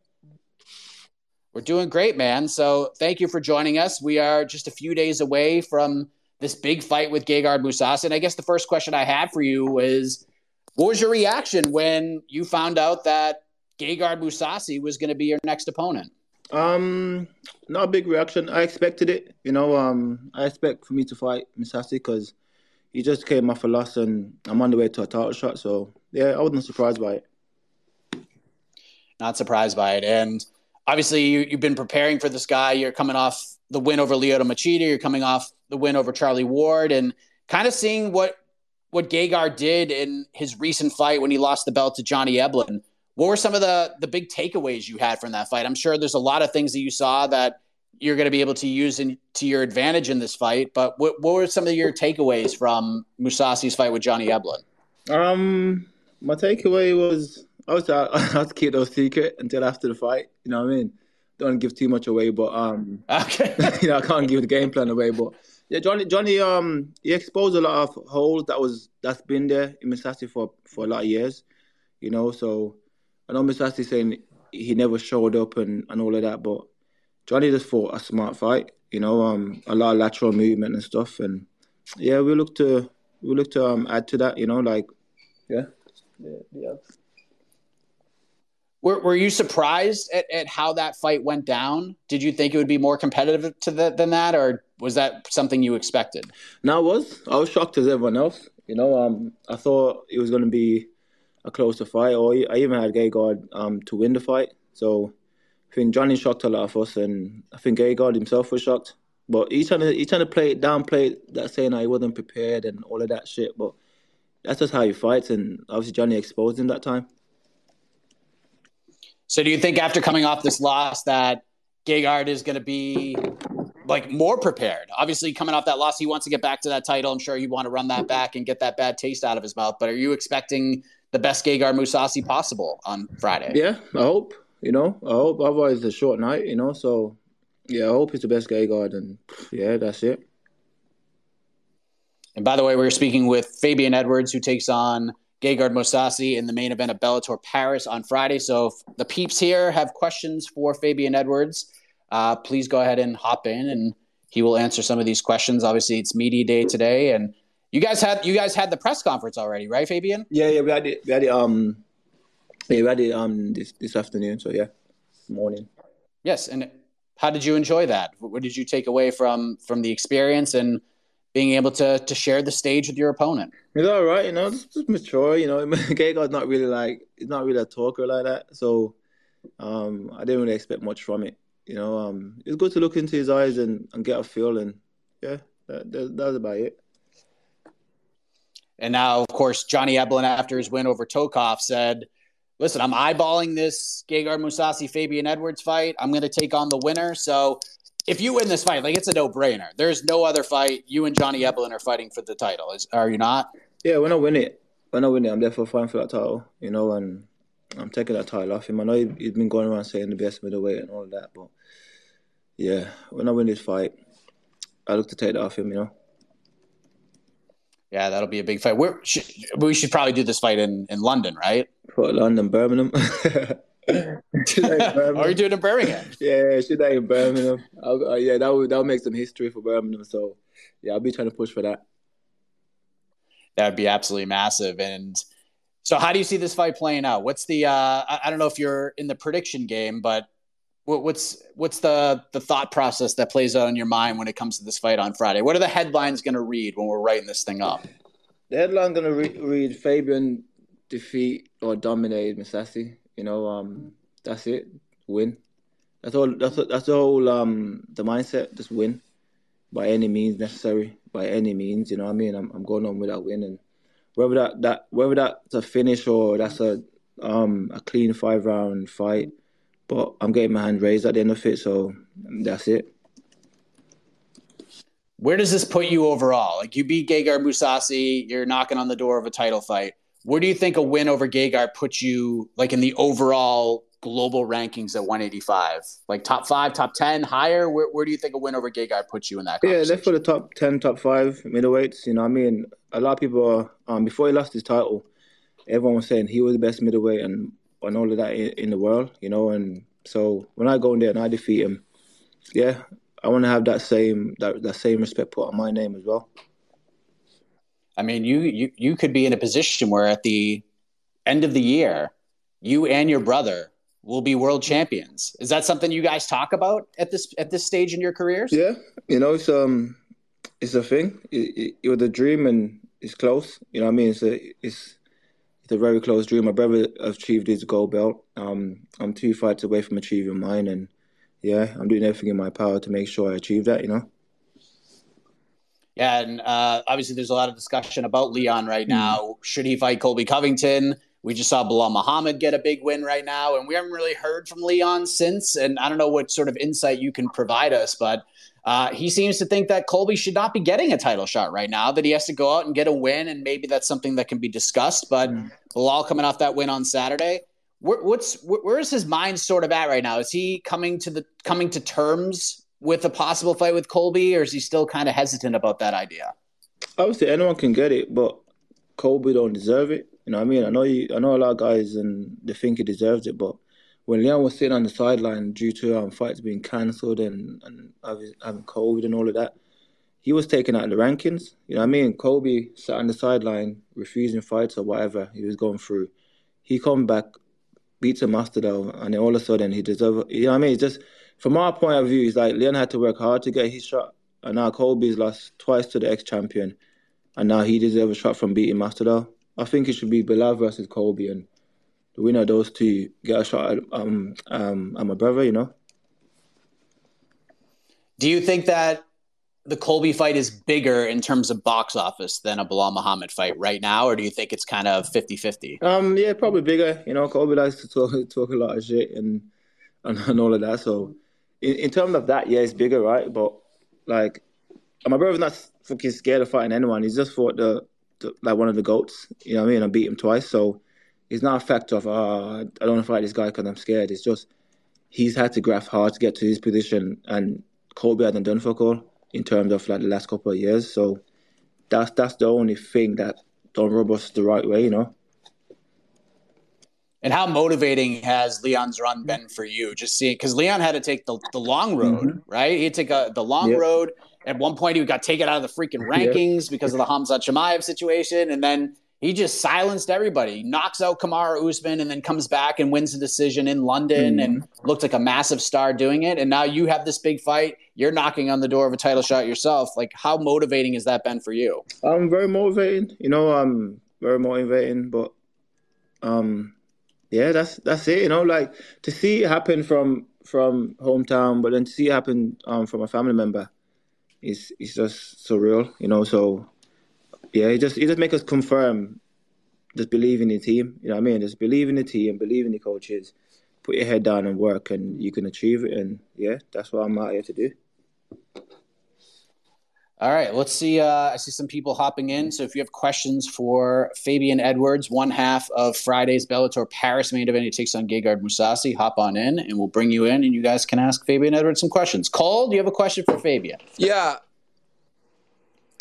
We're doing great, man. So thank you for joining us. We are just a few days away from this big fight with Gegard Mousasi. And I guess the first question I had for you is, what was your reaction when you found out that Gegard Mousasi was going to be your next opponent? Not a big reaction. I expected it. You know, I expect for me to fight Mousasi because he just came off a loss, and I'm on the way to a title shot. So, yeah, I wasn't surprised by it. Not surprised by it. And obviously, you've been preparing for this guy. You're coming off the win over Lyoto Machida. You're coming off the win over Charlie Ward. And kind of seeing what Gegard did in his recent fight when he lost the belt to Johnny Eblen, what were some of the big takeaways you had from that fight? I'm sure there's a lot of things that you saw that you're going to be able to use to your advantage in this fight. But what were some of your takeaways from Mousasi's fight with Johnny Eblen? My takeaway was, obviously, I had to keep those secret until after the fight. You know what I mean? Don't give too much away, but okay. You know, I can't give the game plan away. But yeah, Johnny, he exposed a lot of holes that's been there in Mousasi for a lot of years. You know, so I know Mousasi saying he never showed up and all of that, but Johnny just fought a smart fight, you know, a lot of lateral movement and stuff, and yeah, we look to add to that, you know, like, yeah. Were you surprised at how that fight went down? Did you think it would be more competitive than that, or was that something you expected? No, I was shocked as everyone else, you know. I thought it was going to be a closer fight, or I even had Gegard to win the fight, so. I think Johnny shocked a lot of us, and I think Gegard himself was shocked But he's trying to play it down, play that saying that he wasn't prepared and all of that shit. But that's just how he fights, and obviously Johnny exposed him that time. So do you think after coming off this loss that Gegard is going to be like more prepared? Obviously, coming off that loss, he wants to get back to that title. I'm sure you want to run that back and get that bad taste out of his mouth. But are you expecting the best Gegard Mousasi possible on Friday? Yeah, I hope. You know, I hope. Otherwise, it's a short night. You know, so yeah, I hope it's the best Gegard, and yeah, that's it. And by the way, we're speaking with Fabian Edwards, who takes on Gegard Mousasi in the main event of Bellator Paris on Friday. So if the peeps here have questions for Fabian Edwards, please go ahead and hop in, and he will answer some of these questions. Obviously, it's media day today, and you guys had the press conference already, right, Fabian? Yeah, we had it this afternoon. So yeah, morning. Yes, and how did you enjoy that? What did you take away from the experience and being able to share the stage with your opponent? It's all right, you know, just mature, you know. Gegard's not really a talker like that. So I didn't really expect much from it, you know. It's good to look into his eyes and get a feel, and yeah, that's about it. And now, of course, Johnny Eblen, after his win over Tokov, said, listen, I'm eyeballing this Gegard Mousasi-Fabian Edwards fight. I'm going to take on the winner, so if you win this fight, like, it's a no-brainer. There's no other fight. You and Johnny Eblen are fighting for the title. Are you not? Yeah, when I win it, I'm definitely fighting for that title, you know, and I'm taking that title off him. I know he's been going around saying the best middleweight and all of that, but yeah, when I win this fight, I look to take that off him, you know. Yeah, that'll be a big fight. We should probably do this fight in London, right? For London, Birmingham. Are you doing in Birmingham? Yeah, she's in Birmingham. Yeah, that would make some history for Birmingham. So, yeah, I'll be trying to push for that. That would be absolutely massive. And so, how do you see this fight playing out? What's the? I don't know if you're in the prediction game, but what's the thought process that plays out in your mind when it comes to this fight on Friday? What are the headlines going to read when we're writing this thing up? The headline going to read Fabian defeat or dominated Mousasi. You know, that's it. Win. That's all. That's all. The mindset. Just win, by any means necessary. By any means, you know what I mean. I'm going on with that win, and whether that's a finish or that's a clean 5-round fight, but I'm getting my hand raised at the end of it. So that's it. Where does this put you overall? Like, you beat Gegard Mousasi, you're knocking on the door of a title fight. Where do you think a win over Gegard puts you, like, in the overall global rankings at 185? Like, top 5, top 10, higher? Where do you think a win over Gegard puts you in that conversation? Yeah, that's for the top 10, top 5 middleweights. You know what I mean? A lot of people are, before he lost his title, everyone was saying he was the best middleweight and all of that in the world, you know? And so when I go in there and I defeat him, yeah, I want to have that same respect put on my name as well. I mean, you could be in a position where at the end of the year, you and your brother will be world champions. Is that something you guys talk about at this stage in your careers? Yeah, you know, it's a thing. It was a dream, and it's close. You know what I mean? It's a very close dream. My brother achieved his gold belt. I'm 2 fights away from achieving mine, and yeah, I'm doing everything in my power to make sure I achieve that, you know? Yeah, and obviously there's a lot of discussion about Leon right now. Should he fight Colby Covington? We just saw Belal Muhammad get a big win right now, and we haven't really heard from Leon since. And I don't know what sort of insight you can provide us, but he seems to think that Colby should not be getting a title shot right now, that he has to go out and get a win, and maybe that's something that can be discussed. But Belal coming off that win on Saturday, where is his mind sort of at right now? Is he coming to terms with a possible fight with Colby, or is he still kind of hesitant about that idea? Obviously, anyone can get it, but Colby don't deserve it. You know what I mean? I know a lot of guys, and they think he deserves it, but when Leon was sitting on the sideline due to fights being cancelled and having COVID and all of that, he was taken out of the rankings. You know what I mean? Colby sat on the sideline, refusing fights or whatever he was going through. He come back, beats a Masvidal, and then all of a sudden he deserves it. You know what I mean? It's just, from our point of view, it's like Leon had to work hard to get his shot, and now Colby's lost twice to the ex-champion, and now he deserves a shot from beating Masvidal. I think it should be Belal versus Colby, and the winner of those two get a shot at my brother, you know? Do you think that the Colby fight is bigger in terms of box office than a Belal Muhammad fight right now, or do you think it's kind of 50-50? Yeah, probably bigger. You know, Colby likes to talk a lot of shit and all of that. So in terms of that, yeah, it's bigger, right? But like, my brother's not fucking scared of fighting anyone. He's just fought like one of the GOATs. You know what I mean? I beat him twice, so it's not a factor of I don't want to fight this guy because I'm scared. It's just he's had to graft hard to get to his position, and Colby hasn't done fuck all in terms of like the last couple of years. So that's the only thing that don't rub us the right way, you know? And how motivating has Leon's run been for you? Just seeing, because Leon had to take the long road, right? He had to take the long road. At one point, he got taken out of the freaking rankings because of the Khamzat Chimaev situation. And then he just silenced everybody. He knocks out Kamaru Usman and then comes back and wins the decision in London and looked like a massive star doing it. And now you have this big fight. You're knocking on the door of a title shot yourself. Like, how motivating has that been for you? Very motivating. You know, very motivating. But, yeah, that's it. You know, like, to see it happen from hometown, but then to see it happen from a family member, it's just surreal, you know. So yeah, it just makes us confirm, just believe in the team. You know what I mean? Just believe in the team, believe in the coaches, put your head down and work, and you can achieve it. And yeah, that's what I'm out here to do. All right, let's see. I see some people hopping in. So if you have questions for Fabian Edwards, one half of Friday's Bellator Paris main event, he takes on Gegard Mousasi, hop on in, and we'll bring you in, and you guys can ask Fabian Edwards some questions. Cole, do you have a question for Fabian? Yeah.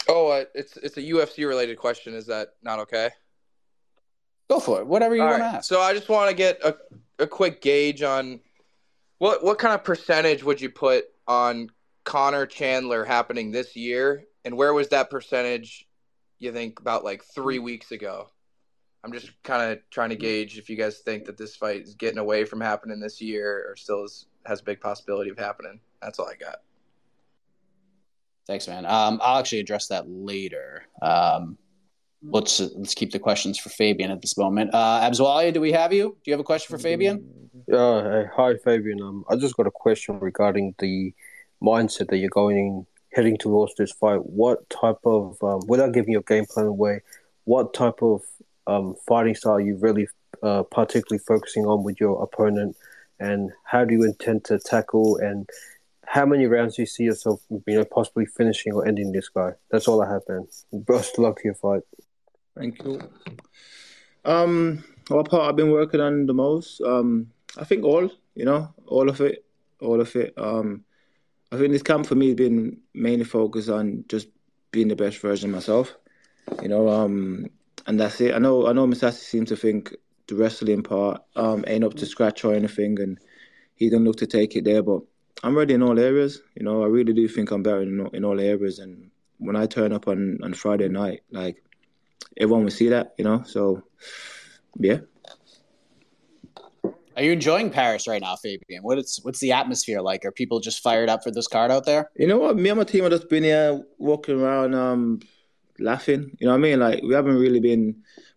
Oh, it's a UFC-related question. Is that not okay? Go for it. Whatever you want to ask. So I just want to get a quick gauge on what kind of percentage would you put on Conor Chandler happening this year, and where was that percentage, you think, about like 3 weeks ago? I'm just kind of trying to gauge if you guys think that this fight is getting away from happening this year or still has a big possibility of happening. That's all I got. Thanks, man. I'll actually address that later. Let's keep the questions for Fabian at this moment. Abzwalia, do we have you? Do you have a question for Fabian? Hi, Fabian. I just got a question regarding the mindset that you're heading towards this fight. What type of, without giving your game plan away, what type of fighting style are you really particularly focusing on with your opponent, and how do you intend to tackle, and how many rounds do you see yourself, you know, possibly finishing or ending this guy? That's all I have, man. Best luck to your fight. Thank you. What part I've been working on the most? I think all of it. I think this camp for me has been mainly focused on just being the best version of myself, you know, and that's it. I know Mousasi seems to think the wrestling part ain't up to scratch or anything, and he don't look to take it there, but I'm ready in all areas. You know, I really do think I'm better in all areas, and when I turn up on Friday night, like, everyone will see that, you know, so, yeah. Are you enjoying Paris right now, Fabian? What's the atmosphere like? Are people just fired up for this card out there? You know what? Me and my team have just been here walking around laughing. You know what I mean? Like, we're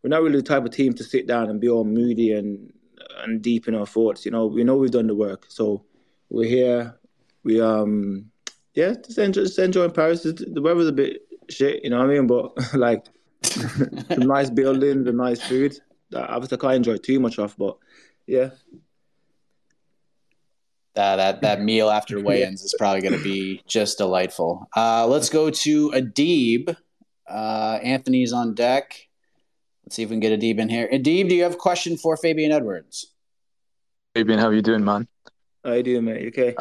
not really the type of team to sit down and be all moody and deep in our thoughts. You know, we know we've done the work. So we're here. We, just enjoying Paris. The weather's a bit shit, you know what I mean? But, like, the nice building, the nice food. Obviously, I can't enjoy too much of, but yeah. That meal after weigh-ins is probably going to be just delightful. Let's go to Adib. Anthony's on deck. Let's see if we can get Adib in here. Adib, do you have a question for Fabian Edwards? Fabian, how are you doing, man? How you doing, mate? You okay?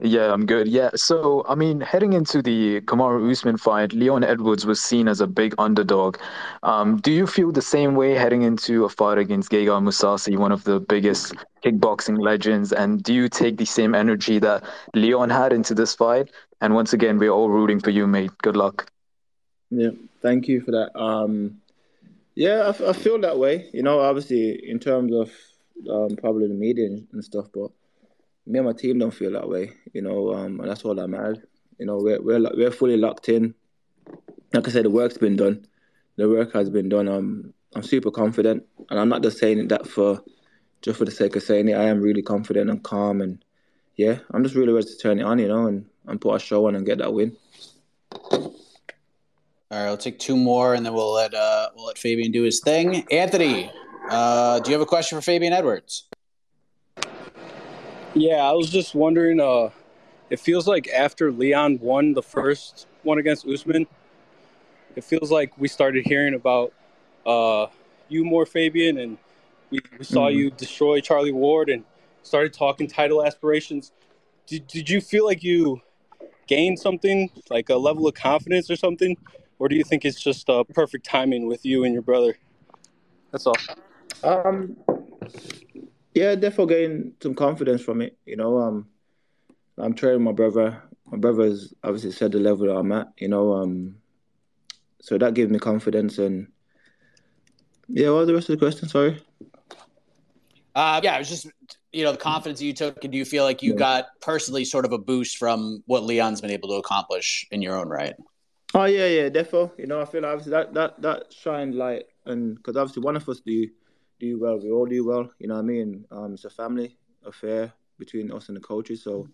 Yeah, I'm good. Yeah, so, I mean, heading into the Kamaru Usman fight, Leon Edwards was seen as a big underdog. Do you feel the same way heading into a fight against Gegard Mousasi, one of the biggest kickboxing legends? And do you take the same energy that Leon had into this fight? And once again, we're all rooting for you, mate. Good luck. Yeah, thank you for that. Yeah, I feel that way. You know, obviously, in terms of probably the media and stuff, but me and my team don't feel that way, you know, and that's all that matters. You know, we're fully locked in. Like I said, the work's been done. The work has been done. I'm super confident, and I'm not just saying that for the sake of saying it. I am really confident and calm, and yeah, I'm just really ready to turn it on, you know, and put a show on and get that win. All right, I'll take two more, and then we'll let Fabian do his thing. Anthony, do you have a question for Fabian Edwards? Yeah, I was just wondering. It feels like after Leon won the first one against Usman, it feels like we started hearing about you more, Fabian, and we saw you destroy Charlie Ward and started talking title aspirations. Did you feel like you gained something, like a level of confidence or something? Or do you think it's just perfect timing with you and your brother? That's all. Yeah, definitely gained some confidence from it. You know, I'm training my brother. My brother's obviously said the level that I'm at, you know. So that gave me confidence. And yeah, what was the rest of the question? Sorry. Yeah, it was just, you know, the confidence that you took, and do you feel like you got personally sort of a boost from what Leon's been able to accomplish in your own right? Oh, yeah, definitely. You know, I feel like obviously that shined light, and because obviously one of us do well, we all do well, you know what I mean? It's a family affair between us and the coaches, so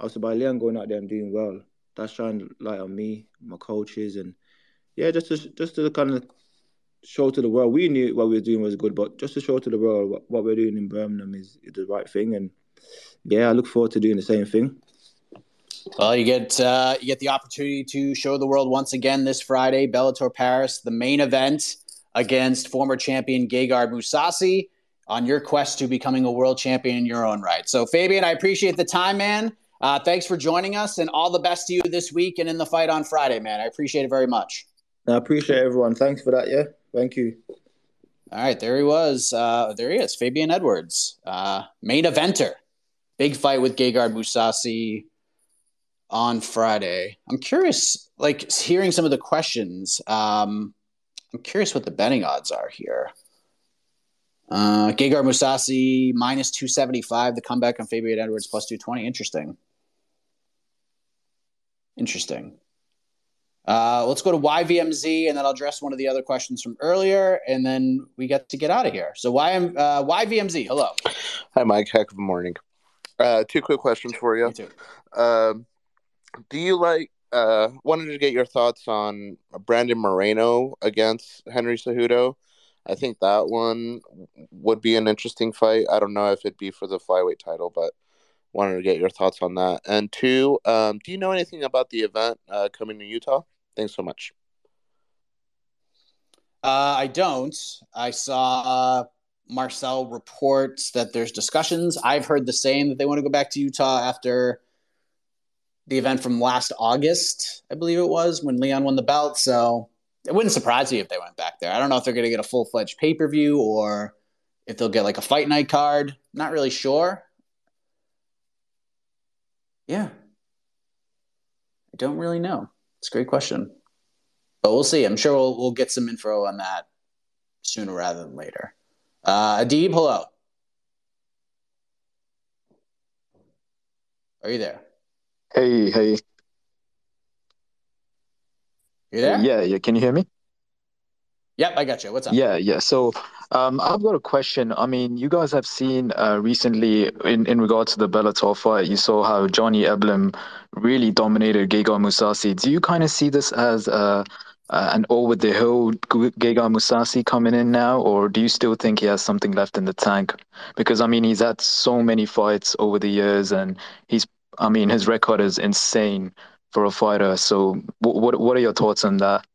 obviously by Leon going out there and doing well, that shined light on me, my coaches, and yeah, just to kind of show to the world, we knew what we were doing was good, but just to show to the world what we're doing in Birmingham is the right thing, and yeah, I look forward to doing the same thing. Well, you get the opportunity to show the world once again this Friday, Bellator Paris, the main event against former champion Gegard Mousasi on your quest to becoming a world champion in your own right. So, Fabian, I appreciate the time, man. Thanks for joining us, and all the best to you this week and in the fight on Friday, man. I appreciate it very much. I appreciate everyone. Thanks for that, yeah. Thank you. All right, there he was. There he is, Fabian Edwards, main eventer. Big fight with Gegard Mousasi on Friday. I'm curious, like, hearing some of the questions. I'm curious what the betting odds are here. Gegard Mousasi minus 275. The comeback on Fabian Edwards plus 220. Interesting. Let's go to YVMZ, and then I'll address one of the other questions from earlier, and then we got to get out of here. So YVMZ, hello. Hi, Mike. Heck of a morning. Two quick questions for you. Me too. Do you like wanted to get your thoughts on Brandon Moreno against Henry Cejudo. I think that one would be an interesting fight. I don't know if it'd be for the flyweight title, but wanted to get your thoughts on that. And two, do you know anything about the event coming to Utah? Thanks so much. I don't. I saw Marcel reports that there's discussions. I've heard the same, that they want to go back to Utah after the event from last August, I believe it was, when Leon won the belt. So it wouldn't surprise me if they went back there. I don't know if they're going to get a full-fledged pay-per-view or if they'll get like a fight night card. Not really sure. Yeah. I don't really know. It's a great question. But we'll see. I'm sure we'll get some info on that sooner rather than later. Adib, hello. Are you there? Hey. You there? Yeah. Can you hear me? Yep, I got you. What's up? Yeah. So I've got a question. I mean, you guys have seen recently in regards to the Bellator fight, you saw how Johnny Eblen really dominated Gegard Mousasi. Do you kind of see this as an over the hill Gegard Mousasi coming in now, or do you still think he has something left in the tank? Because, I mean, he's had so many fights over the years, and his record is insane for a fighter. So what are your thoughts on that?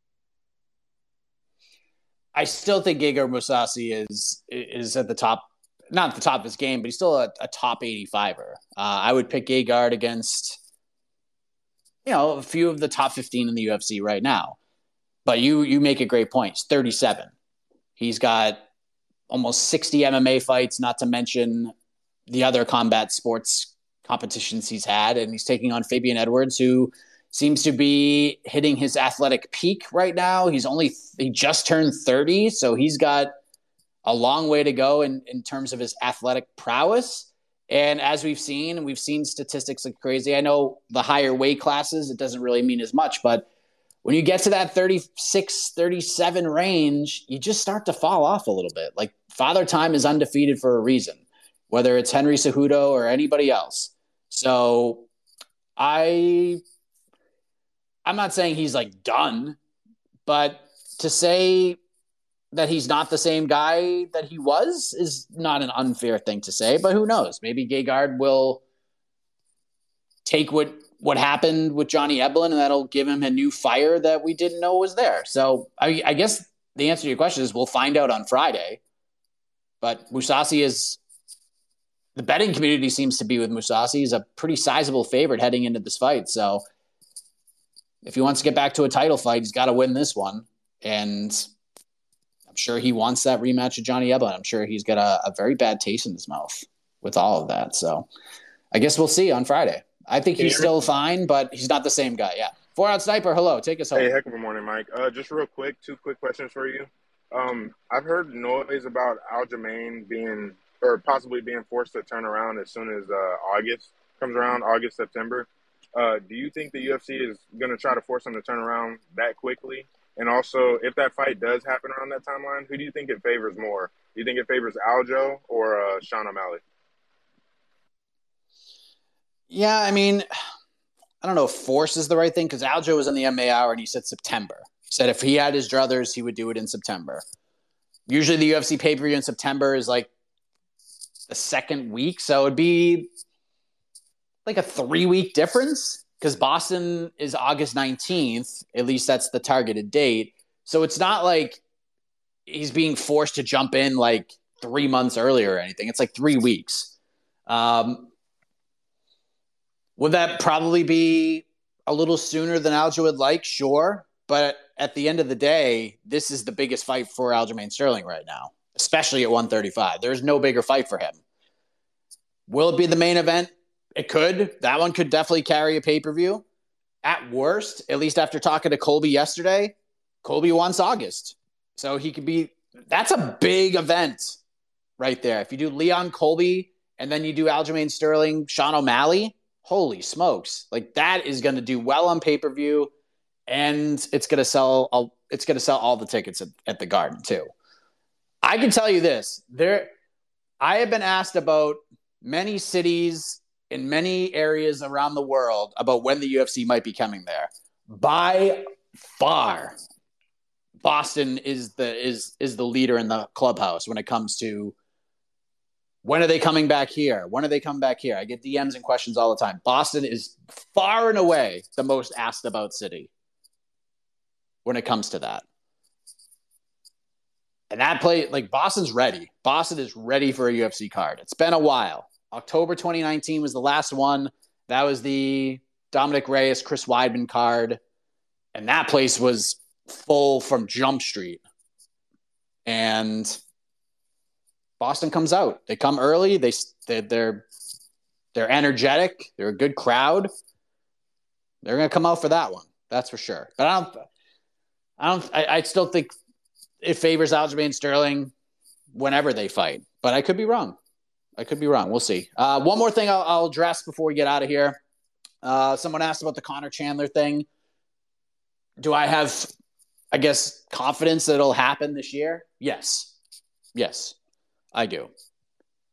I still think Gegard Mousasi is at the top, not at the top of his game, but he's still a top 85er. I would pick Gegard against, you know, a few of the top 15 in the UFC right now. But you make a great point. He's 37. He's got almost 60 MMA fights, not to mention the other combat sports competitions he's had, and he's taking on Fabian Edwards, who seems to be hitting his athletic peak right now. He's he just turned 30, so he's got a long way to go in terms of his athletic prowess. And as we've seen statistics like crazy. I know the higher weight classes, it doesn't really mean as much, but when you get to that 36, 37 range, you just start to fall off a little bit. Like, Father Time is undefeated for a reason, whether it's Henry Cejudo or anybody else. So I'm not saying he's like done, but to say that he's not the same guy that he was is not an unfair thing to say, but who knows? Maybe Gegard will take what happened with Johnny Eblen, and that'll give him a new fire that we didn't know was there. So I guess the answer to your question is we'll find out on Friday. But Mousasi is – the betting community seems to be with Mousasi. He's a pretty sizable favorite heading into this fight. So if he wants to get back to a title fight, he's got to win this one. And I'm sure he wants that rematch with Johnny Eblen. I'm sure he's got a very bad taste in his mouth with all of that. So I guess we'll see on Friday. I think he's still fine, but he's not the same guy. Yeah. 4-Out Sniper, hello. Take us home. Hey, heck of a morning, Mike. Just real quick, two quick questions for you. I've heard noise about Aljamain being – or possibly being forced to turn around as soon as August comes around, August, September. Do you think the UFC is going to try to force him to turn around that quickly? And also, if that fight does happen around that timeline, who do you think it favors more? Do you think it favors Aljo or Sean O'Malley? Yeah, I mean, I don't know if force is the right thing because Aljo was on the MMA Hour and he said September. He said if he had his druthers, he would do it in September. Usually the UFC pay-per-view in September is like the second week, so it'd be like a 3-week difference because Boston is August 19th. At least that's the targeted date. So it's not like he's being forced to jump in like 3 months earlier or anything. It's like 3 weeks. Would that probably be a little sooner than Aljo would like? Sure. But at the end of the day, this is the biggest fight for Aljamain Sterling right now, especially at 135. There's no bigger fight for him. Will it be the main event? It could. That one could definitely carry a pay-per-view. At worst, at least after talking to Colby yesterday, Colby wants August. So he could be – that's a big event right there. If you do Leon Colby and then you do Aljamain Sterling, Sean O'Malley, holy smokes. Like that is going to do well on pay-per-view, and it's going to sell all the tickets at the Garden too. I can tell you this. I have been asked about many cities – in many areas around the world about when the UFC might be coming there. By far, Boston is the leader in the clubhouse when it comes to when are they coming back here? When are they coming back here? I get DMs and questions all the time. Boston is far and away the most asked about city when it comes to that. And that play, like Boston's ready. Boston is ready for a UFC card. It's been a while. October 2019 was the last one. That was the Dominic Reyes, Chris Weidman card. And that place was full from Jump Street. And Boston comes out. They come early. They're energetic. They're a good crowd. They're going to come out for that one. That's for sure. But I still think it favors Aljamain Sterling whenever they fight. But I could be wrong. We'll see. One more thing I'll address before we get out of here. Someone asked about the Conor Chandler thing. Do I have, I guess, confidence that it'll happen this year? Yes. Yes, I do.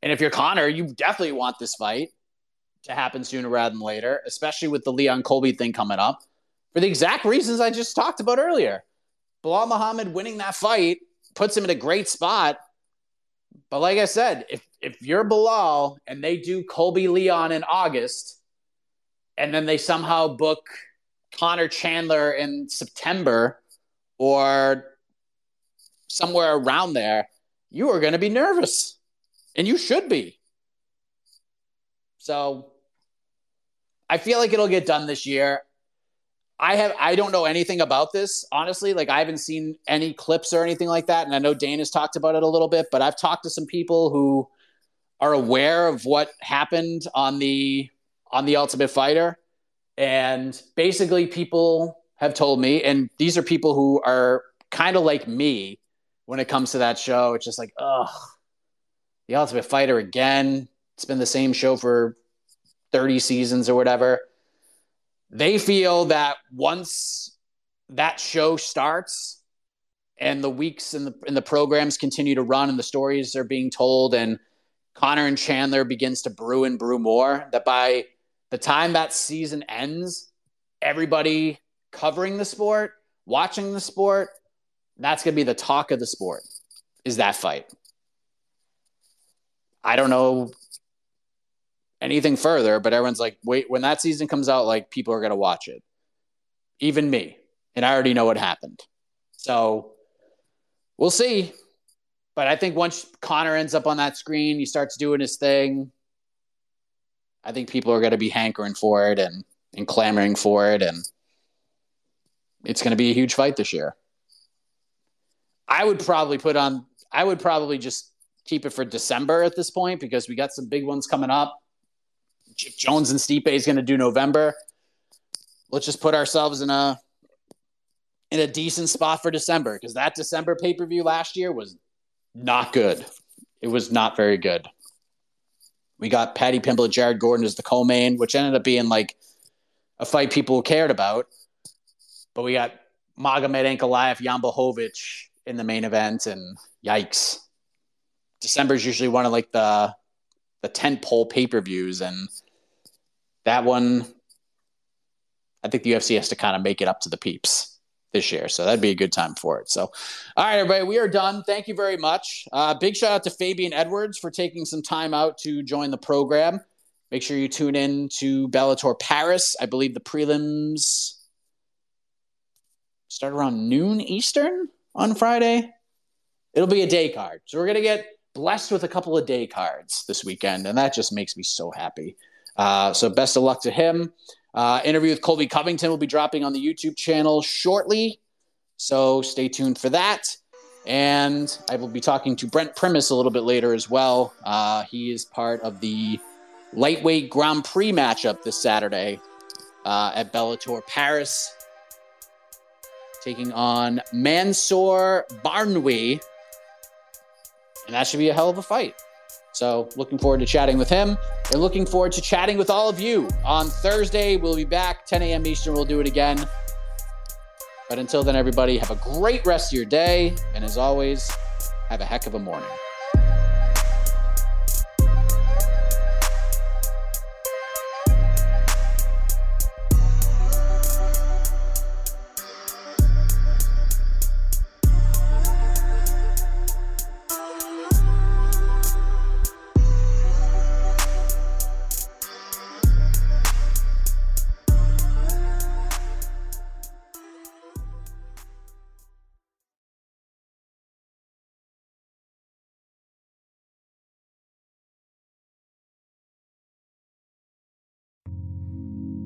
And if you're Conor, you definitely want this fight to happen sooner rather than later, especially with the Leon Colby thing coming up for the exact reasons I just talked about earlier. Belal Muhammad winning that fight puts him in a great spot. But like I said, if you're Belal and they do Colby Leon in August and then they somehow book Conor Chandler in September or somewhere around there, you are going to be nervous. And you should be. So I feel like it'll get done this year. I don't know anything about this, honestly. Like, I haven't seen any clips or anything like that. And I know Dane has talked about it a little bit, but I've talked to some people who are aware of what happened on the Ultimate Fighter. And basically people have told me, and these are people who are kind of like me when it comes to that show. It's just like, ugh, the Ultimate Fighter again. It's been the same show for 30 seasons or whatever. They feel that once that show starts and the weeks and the programs continue to run and the stories are being told and Conor and Chandler begins to brew more, that by the time that season ends, everybody covering the sport, watching the sport, that's going to be the talk of the sport, is that fight. I don't know anything further, but everyone's like, wait, when that season comes out, like, people are going to watch it. Even me. And I already know what happened. So we'll see. But I think once Conor ends up on that screen, he starts doing his thing, I think people are going to be hankering for it and clamoring for it. And it's going to be a huge fight this year. I would probably just keep it for December at this point, because we got some big ones coming up. If Jones and Stipe is going to do November, let's just put ourselves in a decent spot for December, because that December pay-per-view last year was not good. It was not very good. We got Paddy Pimblett and Jared Gordon as the co-main, which ended up being like a fight people cared about. But we got Magomed Ankalaev, Jan Blachowicz in the main event, and yikes. December is usually one of like the tentpole pay-per-views, and that one, I think the UFC has to kind of make it up to the peeps this year, so that'd be a good time for it. So, all right, everybody, we are done. Thank you very much. Big shout out to Fabian Edwards for taking some time out to join the program. Make sure you tune in to Bellator Paris. I believe the prelims start around noon Eastern on Friday. It'll be a day card, so we're going to get blessed with a couple of day cards this weekend, and that just makes me so happy. So best of luck to him. Interview with Colby Covington will be dropping on the YouTube channel shortly, so stay tuned for that. And I will be talking to Brent Primus a little bit later as well. He is part of the lightweight Grand Prix matchup this Saturday at Bellator Paris, taking on Mansoor Barnawi. And that should be a hell of a fight. So looking forward to chatting with him, and looking forward to chatting with all of you on Thursday. We'll be back 10 a.m. Eastern. We'll do it again. But until then, everybody, have a great rest of your day. And as always, have a heck of a morning.